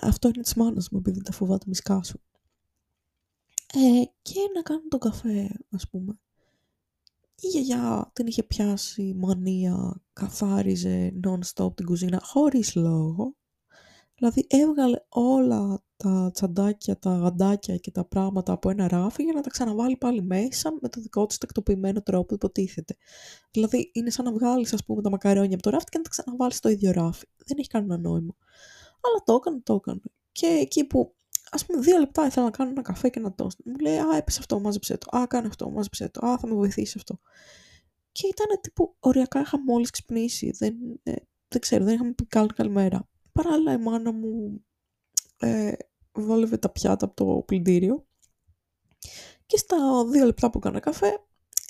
Αυτό είναι της μάνας μου, επειδή τα φοβάται μη σκάσω. Και να κάνω τον καφέ, ας πούμε. Η γιαγιά την είχε πιάσει μανία, καθάριζε non-stop την κουζίνα, χωρίς λόγο. Δηλαδή έβγαλε όλα τα τσαντάκια, τα γαντάκια και τα πράγματα από ένα ράφι για να τα ξαναβάλει πάλι μέσα με το δικό της τακτοποιημένο τρόπο που υποτίθεται. Δηλαδή είναι σαν να βγάλεις, ας πούμε, τα μακαρόνια από το ράφι και να τα ξαναβάλεις στο ίδιο ράφι. Δεν έχει κανένα νόημα. Αλλά το έκανε. Και εκεί που... Ας πούμε, 2 λεπτά ήθελα να κάνω ένα καφέ και ένα τόστ. Μου λέει, έπεσε αυτό, μάζεψέ το. Κάνε αυτό, μάζεψέ το. Θα με βοηθήσει αυτό. Και ήταν τύπου, οριακά είχα μόλις ξυπνήσει. Δεν ξέρω, δεν είχαμε πει καλημέρα. Παράλληλα, η μάνα μου βόλευε τα πιάτα από το πλυντήριο. Και στα 2 λεπτά που έκανα καφέ,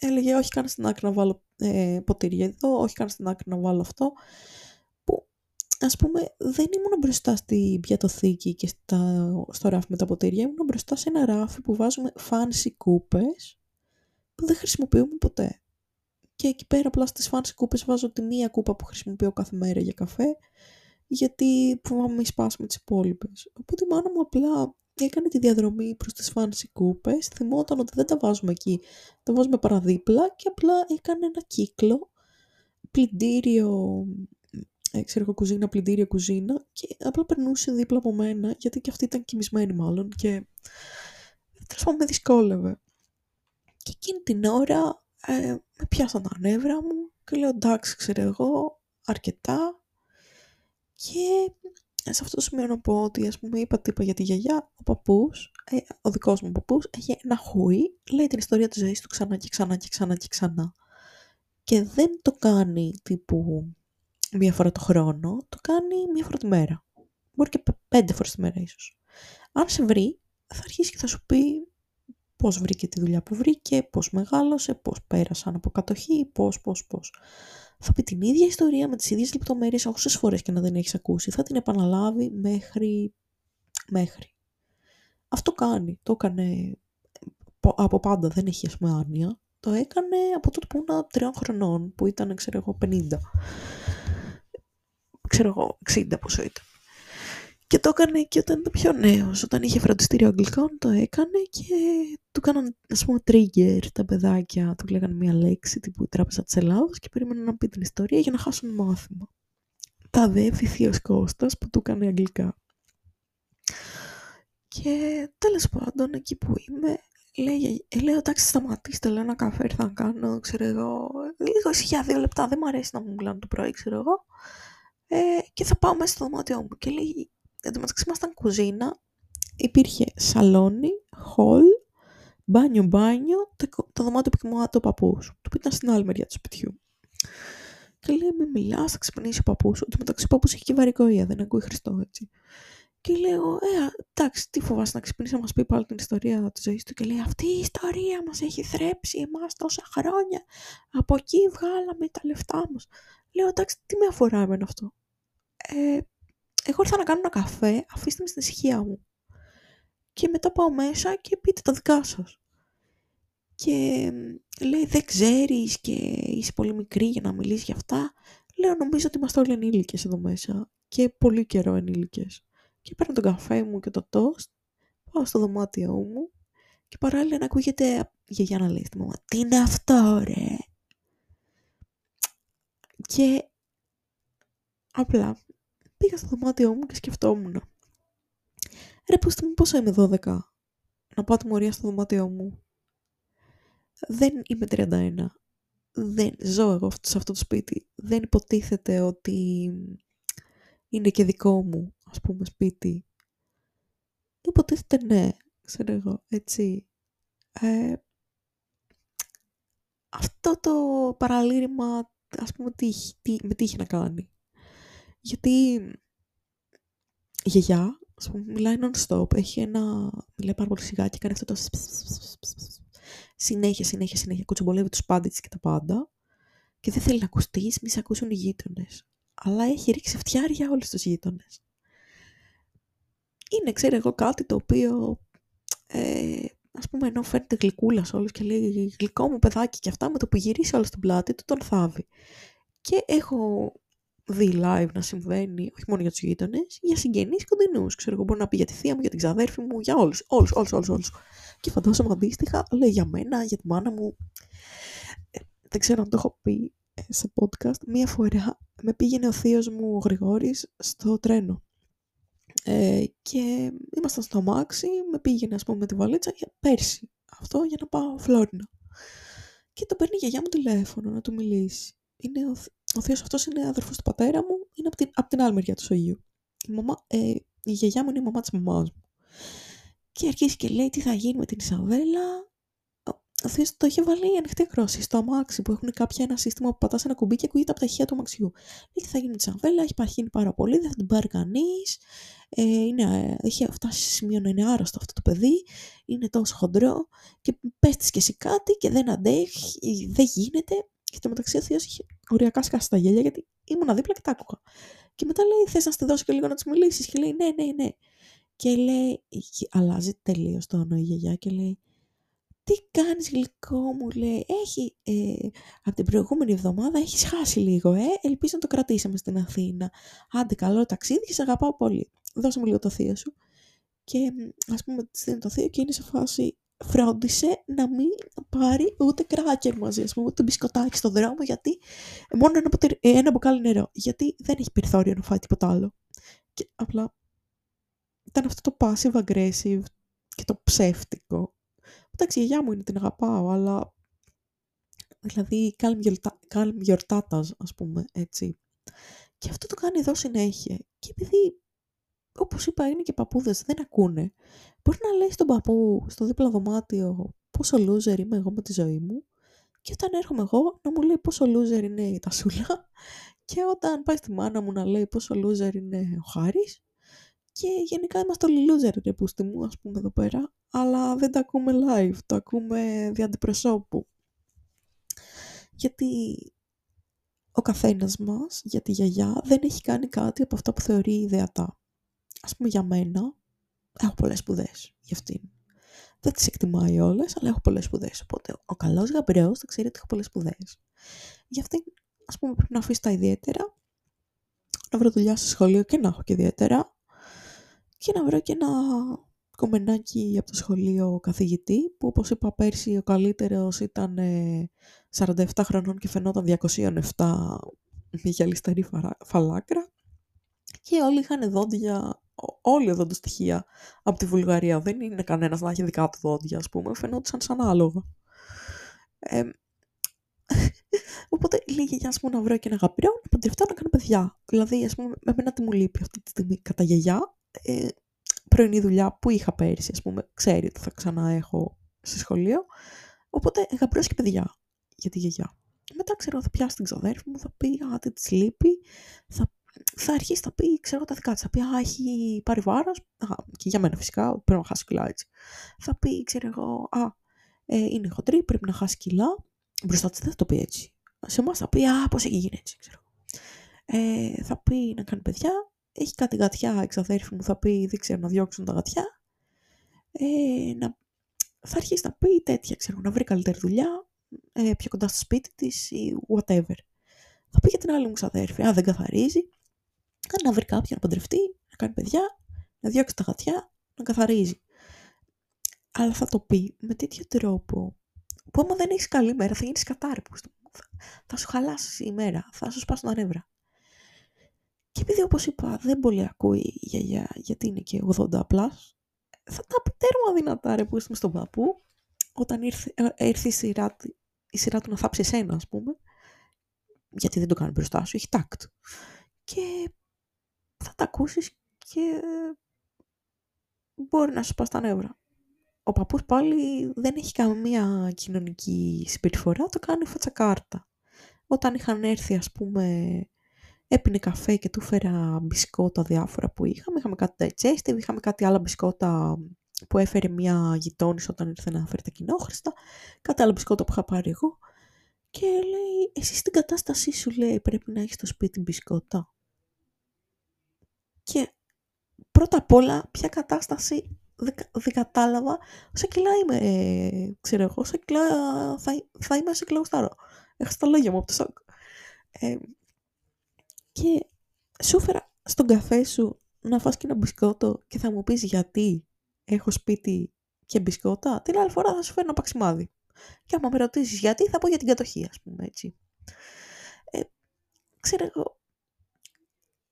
έλεγε, όχι, κάνε στην άκρη να βάλω ποτήρια εδώ, όχι, κάνε στην άκρη να βάλω αυτό. Ας πούμε, δεν ήμουν μπροστά στην πιατοθήκη και στο ράφι με τα ποτήρια, ήμουν μπροστά σε ένα ράφι που βάζουμε fancy κούπες που δεν χρησιμοποιούμε ποτέ. Και εκεί πέρα απλά στις fancy κούπες βάζω τη μία κούπα που χρησιμοποιώ κάθε μέρα για καφέ, γιατί φοβάμαι μη σπάσουμε τις υπόλοιπες. Οπότε η μάνα μου απλά έκανε τη διαδρομή προς τις fancy κούπες, θυμόταν ότι δεν τα βάζουμε εκεί, τα βάζουμε παραδίπλα και απλά έκανε ένα κύκλο, πλυντήριο... Ξέρω εγώ, κουζίνα, πλυντήρια, κουζίνα, και απλά περνούσε δίπλα από μένα, γιατί και αυτή ήταν κοιμισμένη μάλλον και τέλος πάντων με δυσκόλευε. Και εκείνη την ώρα με πιάσαν τα νεύρα μου και λέω, εντάξει, ξέρω εγώ, αρκετά. Και σε αυτό το σημείο να πω ότι, ας πούμε, είπα για τη γιαγιά, ο παππούς, ο δικός μου παππούς, έχει ένα χουί, λέει την ιστορία της ζωής του ξανά και ξανά και ξανά και ξανά. Και δεν το κάνει τύπου... μία φορά το χρόνο, το κάνει μία φορά τη μέρα. Μπορεί και 5 φορές τη μέρα ίσως. Αν σε βρει, θα αρχίσει και θα σου πει πώς βρήκε τη δουλειά που βρήκε, πώς μεγάλωσε, πώς πέρασαν από κατοχή, πώς. Θα πει την ίδια ιστορία με τις ίδιες λεπτομέρειες, όσες φορές και να την έχεις ακούσει. Θα την επαναλάβει μέχρι. Αυτό κάνει. Το έκανε από πάντα, δεν έχει, ας πούμε, άνοια. Το έκανε από τότε που ήμουν 3 χρονών, που ήταν, ξέρω εγώ, 50. Ξέρω εγώ, 60 πόσο ήταν. Και το έκανε και όταν ήταν πιο νέος. Όταν είχε φροντιστήριο αγγλικών το έκανε και του κάναν, ας πούμε, trigger τα παιδάκια. Του λέγανε μία λέξη τύπου Τράπεζα της Ελλάδος και περίμεναν να πει την ιστορία για να χάσουν μάθημα. Τα αδεύει θείος Κώστας που του κάνει αγγλικά. Και τέλος πάντων εκεί που είμαι, λέω εντάξει σταματήστε, λέω ένα καφέ ήρθα να κάνω, ξέρω εγώ, λίγο ησυχία 2 λεπτά, δεν μου αρέσει να μου μιλάνε το πρωί, ξέρω εγώ, και θα πάω μέσα στο δωμάτιό μου. Και λέει, εν τω μεταξύ ήμασταν κουζίνα, υπήρχε σαλόνι, χολ, μπάνιο, το δωμάτιο που κοιμόταν ο παππούς, το οποίο ήταν στην άλλη μεριά του σπιτιού. Και λέει, μη μιλάς, θα ξυπνήσει ο παππούς. Εν τω μεταξύ ο παππούς έχει και βαρικοία, δεν ακούει Χριστό, έτσι. Και λέω, εντάξει, τι φοβάσαι να ξυπνήσει να μας πει πάλι την ιστορία της ζωής του. Και λέει, αυτή η ιστορία μας έχει θρέψει εμάς τόσα χρόνια. Από εκεί βγάλαμε τα λεφτά μας. Λέω, εντάξει, τι με αφορά εμένα αυτό. Εγώ ήρθα να κάνω ένα καφέ, αφήστε με στην ησυχία μου. Και μετά πάω μέσα και πείτε τα δικά σας. Και λέει, δεν ξέρεις και είσαι πολύ μικρή για να μιλήσεις για αυτά. Λέω, νομίζω ότι είμαστε όλοι ενήλικες εδώ μέσα. Και πολύ καιρό ενήλικες. Και παίρνω τον καφέ μου και το τόστ, πάω στο δωμάτιό μου και παράλληλα να ακούγεται γιαγιά να λέει στη μαμά, τι είναι αυτό ρε. Και απλά πήγα στο δωμάτιό μου και σκεφτόμουν, ρε πούστε μου πόσο είμαι 12, να πάω τιμωρία στο δωμάτιό μου. Δεν είμαι 31, δεν ζω εγώ σε αυτό το σπίτι, δεν υποτίθεται ότι είναι και δικό μου, ας πούμε, σπίτι. Υποτίθεται ναι, ξέρω εγώ, έτσι. Αυτό το παραλήρημα, ας πούμε, με τι είχε να κάνει. Γιατί η γιαγιά, ας πούμε, μιλάει non-stop, μιλάει πάρα πολύ σιγά και κάνει αυτό το συνέχεια, κουτσομπολεύει τους πάντες και τα πάντα και δεν θέλει να ακουστείς, μη σε ακούσουν οι γείτονες. Αλλά έχει ρίξει φτιάρια όλους τους γείτονες. Είναι, ξέρω εγώ, κάτι το οποίο, ας πούμε, ενώ φέρνει γλυκούλα σε όλους και λέει γλυκό μου παιδάκι και αυτά, με το που γυρίσει όλος την πλάτη του, τον θάβει. Και έχω δει live να συμβαίνει, όχι μόνο για τους γείτονες, για συγγενείς κοντινούς. Ξέρω εγώ, μπορεί να πει για τη θεία μου, για την ξαδέρφη μου, για όλους. Και φαντάζομαι αντίστοιχα, λέει για μένα, για τη μάνα μου. Δεν ξέρω αν το έχω πει σε podcast. Μία φορά με πήγαινε ο θείος μου, ο Γρηγόρης, στο τρένο. Και ήμασταν στο αμάξι, με πήγαινε, ας πούμε, με τη βαλίτσα πέρσι αυτό για να πάω Φλόρινα. Και τον παίρνει η γιαγιά μου τηλέφωνο να του μιλήσει. Ο θείος αυτός είναι αδερφός του πατέρα μου, είναι από την άλλη μεριά του Σογείου. Η γιαγιά μου είναι η μαμά της μαμάς μου. Και αρχίζει και λέει τι θα γίνει με την Ισαβέλα. Ο θείος το είχε βάλει ανοιχτή ακρόαση στο αμάξι που έχουν ένα σύστημα που πατάς ένα κουμπί και ακούγεται από τα ηχεία του αμαξιού. Λέει τι θα γίνει με τη Σαββέλα, έχει παρχύνει πάρα πολύ, δεν θα την πάρει κανείς. Έχει φτάσει σε σημείο να είναι άρρωστο αυτό το παιδί, είναι τόσο χοντρό. Και πες της και εσύ κάτι και δεν αντέχει, δεν γίνεται. Και στο μεταξύ ο θείος είχε οριακά σκάσει τα γέλια γιατί ήμουν δίπλα και τα άκουγα. Και μετά λέει θες να στη δώσω και λίγο να της μιλήσεις. Και λέει ναι. Και λέει, αλλάζει τελείως το όνομα η γιαγιά και λέει. Τι κάνεις γλυκό μου, λέει, από την προηγούμενη εβδομάδα έχεις χάσει λίγο, ελπίζω να το κρατήσαμε στην Αθήνα. Άντε καλό ταξίδι και σε αγαπάω πολύ. Δώσε μου λίγο το θείο σου. Και ας πούμε της δίνει το θείο και είναι σε φάση φρόντισε να μην πάρει ούτε κράκερ μαζί, ας πούμε, ούτε μπισκοτάκι στον δρόμο, γιατί μόνο ένα μπουκάλι νερό, γιατί δεν έχει περιθώριο να φάει τίποτα άλλο. Και απλά ήταν αυτό το passive aggressive και το ψεύτικο. Εντάξει, η γιαγιά μου είναι, την αγαπάω, αλλά δηλαδή calm your tatas, ας πούμε, έτσι. Και αυτό το κάνει εδώ συνέχεια. Και επειδή, όπως είπα, είναι και παππούδες, δεν ακούνε. Μπορεί να λέει στον παππού, στο δίπλα δωμάτιο, πόσο loser είμαι εγώ με τη ζωή μου. Και όταν έρχομαι εγώ, να μου λέει πόσο loser είναι η Τασούλα. Και όταν πάει στη μάνα μου να λέει πόσο loser είναι ο Χάρης. Και γενικά είμαστε όλοι loser, ρε πούστη μου, ας πούμε, εδώ πέρα. Αλλά δεν τα ακούμε live, τα ακούμε δια αντιπροσώπου. Γιατί ο καθένας μας, για τη γιαγιά, δεν έχει κάνει κάτι από αυτά που θεωρεί ιδεατά. Ας πούμε, για μένα, έχω πολλές σπουδές για αυτήν. Δεν τις εκτιμάει όλες, αλλά έχω πολλές σπουδές. Οπότε, ο καλός γαμπρέος θα ξέρει ότι έχω πολλές σπουδές. Για αυτήν, ας πούμε, πρέπει να αφήσει τα ιδιαίτερα, να βρω δουλειά στο σχολείο και να έχω και ιδιαίτερα. και να βρω και ένα κομμενάκι από το σχολείο καθηγητή, που όπως είπα πέρσι ο καλύτερος ήταν 47 χρονών και φαινόταν 207 γυαλιστερή φαλάκρα, και όλοι είχαν δόντια, όλοι δοντοστοιχεία από τη Βουλγαρία. Δεν είναι κανένας να έχει δικά του δόντια, ας πούμε, φαινόντουσαν σαν άλογα. Οπότε λίγη για να βρω και ένα γαμπρό, να παντρευτώ, να κάνω παιδιά. Δηλαδή, ας πούμε, εμένα τι μου λείπει αυτή τη στιγμή κατά γιαγιά, πρωινή δουλειά που είχα πέρυσι, ας πούμε, ξέρει ότι θα ξανά έχω σε σχολείο. Οπότε γαμπρός και παιδιά για τη γιαγιά. Μετά ξέρω, θα πιάσει την ξαδέρφη μου, θα πει «Α, τι της λείπει», θα αρχίσει, θα πει, ξέρω τα δικά της, θα πει «Α, έχει πάρει βάρος», και για μένα φυσικά, πρέπει να χάσει κιλά έτσι. Θα πει, ξέρω εγώ, «Α, είναι χοντρή, πρέπει να χάσει κιλά». Μπροστά της δεν θα το πει έτσι. Σε εμάς θα πει «Α, πώς έχει γίνει έτσι», ξέρω. Θα πει να κάνει παιδιά. Έχει κάτι γατιά, εξαδέρφη μου, θα πει «Δεν ξέρω, να διώξουν τα γατιά». Θα αρχίσει να πει τέτοια, ξέρω, να βρει καλύτερη δουλειά, πιο κοντά στο σπίτι της ή whatever. Θα πει για την άλλη μου ξαδέρφη «Α, δεν καθαρίζει». Να βρει κάποιον να παντρευτεί, να κάνει παιδιά, να διώξει τα γατιά, να καθαρίζει. Αλλά θα το πει με τέτοιο τρόπο που άμα δεν έχεις καλή μέρα θα γίνεις κατάρρυπος. Θα σου χαλάσει η μέρα, θα σου σπάσουν τα νεύρα. Και επειδή όπως είπα δεν πολύ ακούει η γιαγιά, γιατί είναι και 80 πλάς, θα τα πει τέρμα δυνατά ρε που είσαι μες στον παππού, όταν έρθει η σειρά του να θάψει εσένα, ας πούμε, γιατί δεν το κάνει μπροστά σου, έχει τάκτ. Και θα τα ακούσεις και μπορεί να σου σπάσει τα νεύρα. Ο παππούς πάλι δεν έχει καμία κοινωνική συμπεριφορά, το κάνει φατσακάρτα. Όταν είχαν έρθει, ας πούμε, έπινε καφέ και του φέρα μπισκότα διάφορα που είχαμε. Είχαμε κάτι digestive, είχαμε κάτι άλλα μπισκότα που έφερε μια γειτόνισσα όταν ήρθε να φέρει τα κοινόχρηστα, κάτι άλλα μπισκότα που είχα πάρει εγώ. Και λέει, εσύ στην κατάστασή σου, λέει, πρέπει να έχεις στο σπίτι μπισκότα. Και πρώτα απ' όλα, ποια κατάσταση... Δεν κατάλαβα, όσα κιλά είμαι, ξέρω εγώ, όσα κιλά θα είμαι, όσα κιλά γουστάρω. Έχασα τα λόγια μου από το σοκ. Και σου έφερα στον καφέ σου να φας και ένα μπισκότο και θα μου πεις γιατί έχω σπίτι και μπισκότα, την άλλη φορά θα σου φέρνω παξιμάδι. Και άμα με ρωτήσεις γιατί, θα πω για την κατοχή, ας πούμε, έτσι. Ξέρω εγώ.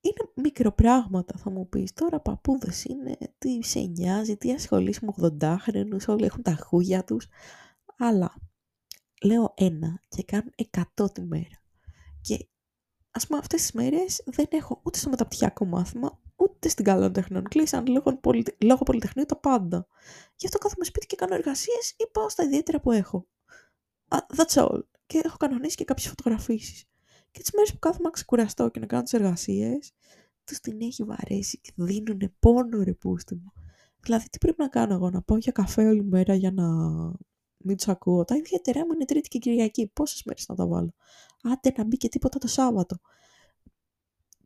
Είναι μικροπράγματα, θα μου πεις. Τώρα παππούδες είναι, τι σε νοιάζει, τι ασχολείσαι με 80χρονους, όλοι έχουν τα χούγια τους. Αλλά λέω ένα και κάνουν 100 τη μέρα. Και ας πούμε αυτές τις μέρες δεν έχω ούτε στο μεταπτυχιακό μάθημα, ούτε στην Kalon Technon. Κλείσαν λόγω Πολυτεχνείου τα πάντα. Γι' αυτό κάθομαι σπίτι και κάνω εργασίες ή πάω στα ιδιαίτερα που έχω. That's all. Και έχω κανονίσει και κάποιες φωτογραφίσεις. Και τις μέρες που κάθομαι να ξεκουραστώ και να κάνω τις εργασίες, τους την έχει βαρέσει και δίνουνε πόνο ρε πούστη μου. Δηλαδή τι πρέπει να κάνω εγώ, να πάω για καφέ όλη μέρα για να μην τους ακούω. Τα ιδιαίτερα μου είναι Τρίτη και Κυριακή, πόσες μέρες να τα βάλω. Άντε να μπει και τίποτα το Σάββατο.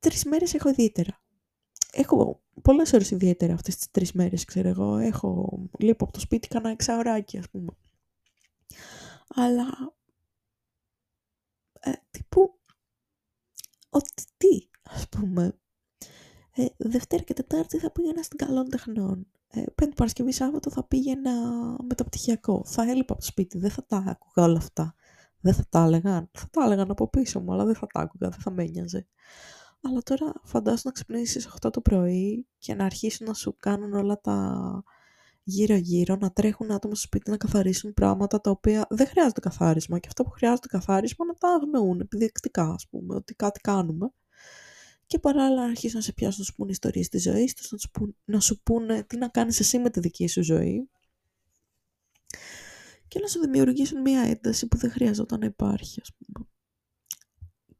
3 μέρες έχω ιδιαίτερα. Έχω πολλές ώρες ιδιαίτερα αυτές τις 3 μέρες, ξέρω εγώ. Λείπω από το σπίτι κάνα 6 ωράκι, ας πούμε. Αλλά τύπου ότι τι, ας πούμε, Δευτέρα και Τετάρτη θα πήγαινα στην Kalon Technon, Πέμπτη Παρασκευή Σάββατο θα πήγαινα μεταπτυχιακό, θα έλειπα από το σπίτι, δεν θα τα άκουγα όλα αυτά, δεν θα τα έλεγαν, θα τα έλεγαν από πίσω μου, αλλά δεν θα τα άκουγα, δεν θα με ένοιαζε. Αλλά τώρα φαντάζομαι να ξυπνήσεις 8 το πρωί και να αρχίσουν να σου κάνουν όλα τα γύρω-γύρω, να τρέχουν άτομα στο σπίτι να καθαρίσουν πράγματα τα οποία δεν χρειάζονται καθάρισμα και αυτά που χρειάζονται καθάρισμα να τα αγνοούν επιδεικτικά, ας πούμε, ότι κάτι κάνουμε. Και παράλληλα να αρχίσουν να σε πιάσουν να σου πούν ιστορίες της ζωής τους, να σου πούν τι να κάνεις εσύ με τη δική σου ζωή και να σου δημιουργήσουν μια ένταση που δεν χρειαζόταν να υπάρχει, ας πούμε.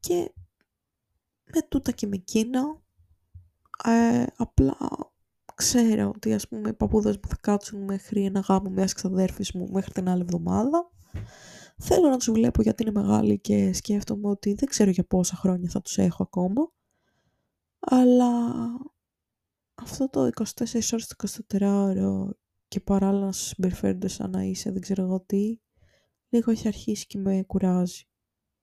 Και με τούτα και με εκείνα, απλά ξέρω ότι, ας πούμε, οι παππούδες μου θα κάτσουν μέχρι ένα γάμο μιας ξαδέρφης μου μέχρι την άλλη εβδομάδα. Θέλω να τους βλέπω γιατί είναι μεγάλοι και σκέφτομαι ότι δεν ξέρω για πόσα χρόνια θα τους έχω ακόμα. Αλλά αυτό το 24 ώρες, το 24ωρο και παράλληλα να σας συμπεριφέρονται σαν να είσαι δεν ξέρω εγώ τι, λίγο έχει αρχίσει και με κουράζει.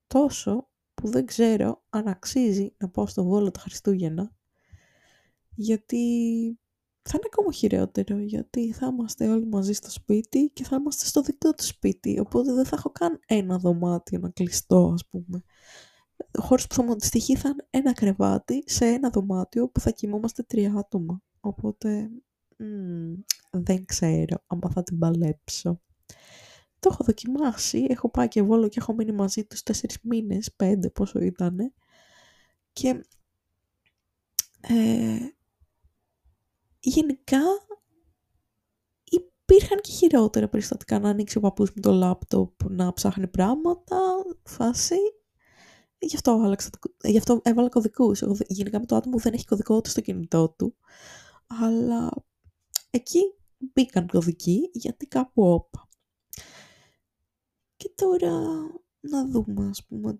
Τόσο που δεν ξέρω αν αξίζει να πάω στο Βόλο τα Χριστούγεννα, γιατί θα είναι ακόμα χειρότερο, γιατί θα είμαστε όλοι μαζί στο σπίτι και θα είμαστε στο δικό του σπίτι, οπότε δεν θα έχω καν ένα δωμάτιο να κλειστώ, ας πούμε. Χωρίς που θα μου αντιστοιχεί θα είναι ένα κρεβάτι σε ένα δωμάτιο που θα κοιμόμαστε 3 άτομα. Οπότε δεν ξέρω αν θα την παλέψω. Το έχω δοκιμάσει, έχω πάει και Βόλο και έχω μείνει μαζί τους 4 μήνες, 5 πόσο ήτανε. Και γενικά υπήρχαν και χειρότερα περιστατικά, να ανοίξει ο παππούς με το λάπτοπ, να ψάχνει πράγματα, φάση. Γι' αυτό έβαλα κωδικούς. Γενικά με το άτομο που δεν έχει κωδικό του στο κινητό του. Αλλά εκεί μπήκαν κωδικοί, γιατί κάπου όπα. Και τώρα να δούμε, ας πούμε,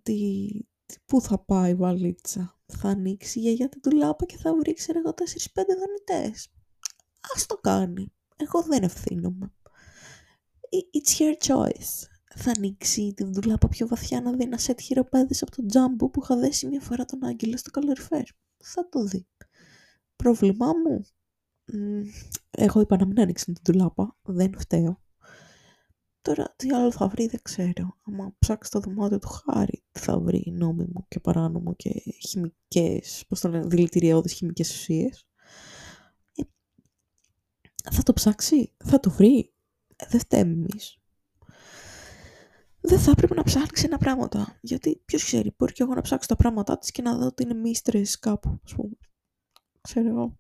πού θα πάει η βαλίτσα. Θα ανοίξει η γιαγιά την τουλάπα και θα βρει, ξέρω εγώ, 4-5 δανειτές. Ας το κάνει. Εγώ δεν ευθύνομαι. It's her choice. Θα ανοίξει την ντουλάπα πιο βαθιά να δει ένα σετ χειροπέδες από τον τζάμπο που είχα δέσει μια φορά τον Άγγελο στο καλοριφέρ. Θα το δει. Πρόβλημά μου. Εγώ είπα να μην ανοίξουν την ντουλάπα. Δεν φταίω. Τώρα τι άλλο θα βρει δεν ξέρω. Άμα ψάξει το δωμάτιο του Χάρη, θα βρει νόμιμο και παράνομο και χημικές, πώς το λένε, δηλητηριώδεις χημικές ουσίες. Θα το ψάξει, θα το βρει. Δεν φταίμε εμείς. Δεν θα έπρεπε να ψάχνει ξένα πράγματα. Γιατί ποιος ξέρει, μπορεί και εγώ να ψάξω τα πράγματά της και να δω ότι είναι μίστρες κάπου, ας πούμε. Ξέρω εγώ.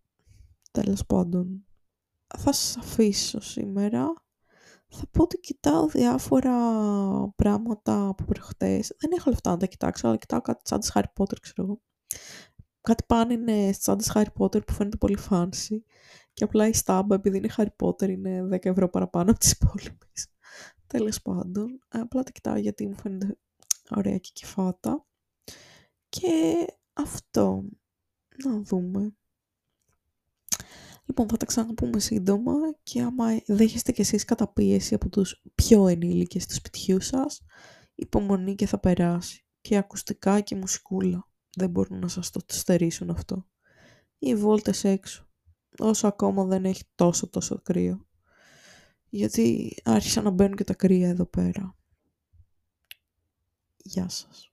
Τέλος πάντων. Θα σας αφήσω σήμερα. Θα πω ότι κοιτάω διάφορα πράγματα από προχτές. Δεν έχω λεφτά να τα κοιτάξω, αλλά κοιτάω κάτι σαν της Harry Potter, ξέρω εγώ. Κάτι πάνε είναι σαν της Harry Potter που φαίνεται πολύ fancy. Και απλά η στάμπα, επειδή είναι Harry Potter, είναι 10 ευρώ παραπάνω από τις υπόλοιπες. Τέλος πάντων, απλά τα κοιτάω γιατί μου φαίνεται ωραία και κυφάτα. Και αυτό, να δούμε. Λοιπόν, θα τα ξαναπούμε σύντομα και άμα δέχεστε κι εσείς καταπίεση από τους πιο ενήλικες του σπιτιού σας, υπομονή και θα περάσει. Και ακουστικά και μουσικούλα δεν μπορούν να σας το στερήσουν αυτό. Οι βόλτες έξω, όσο ακόμα δεν έχει τόσο κρύο. Γιατί άρχισαν να μπαίνουν και τα κρύα εδώ πέρα. Γεια σας.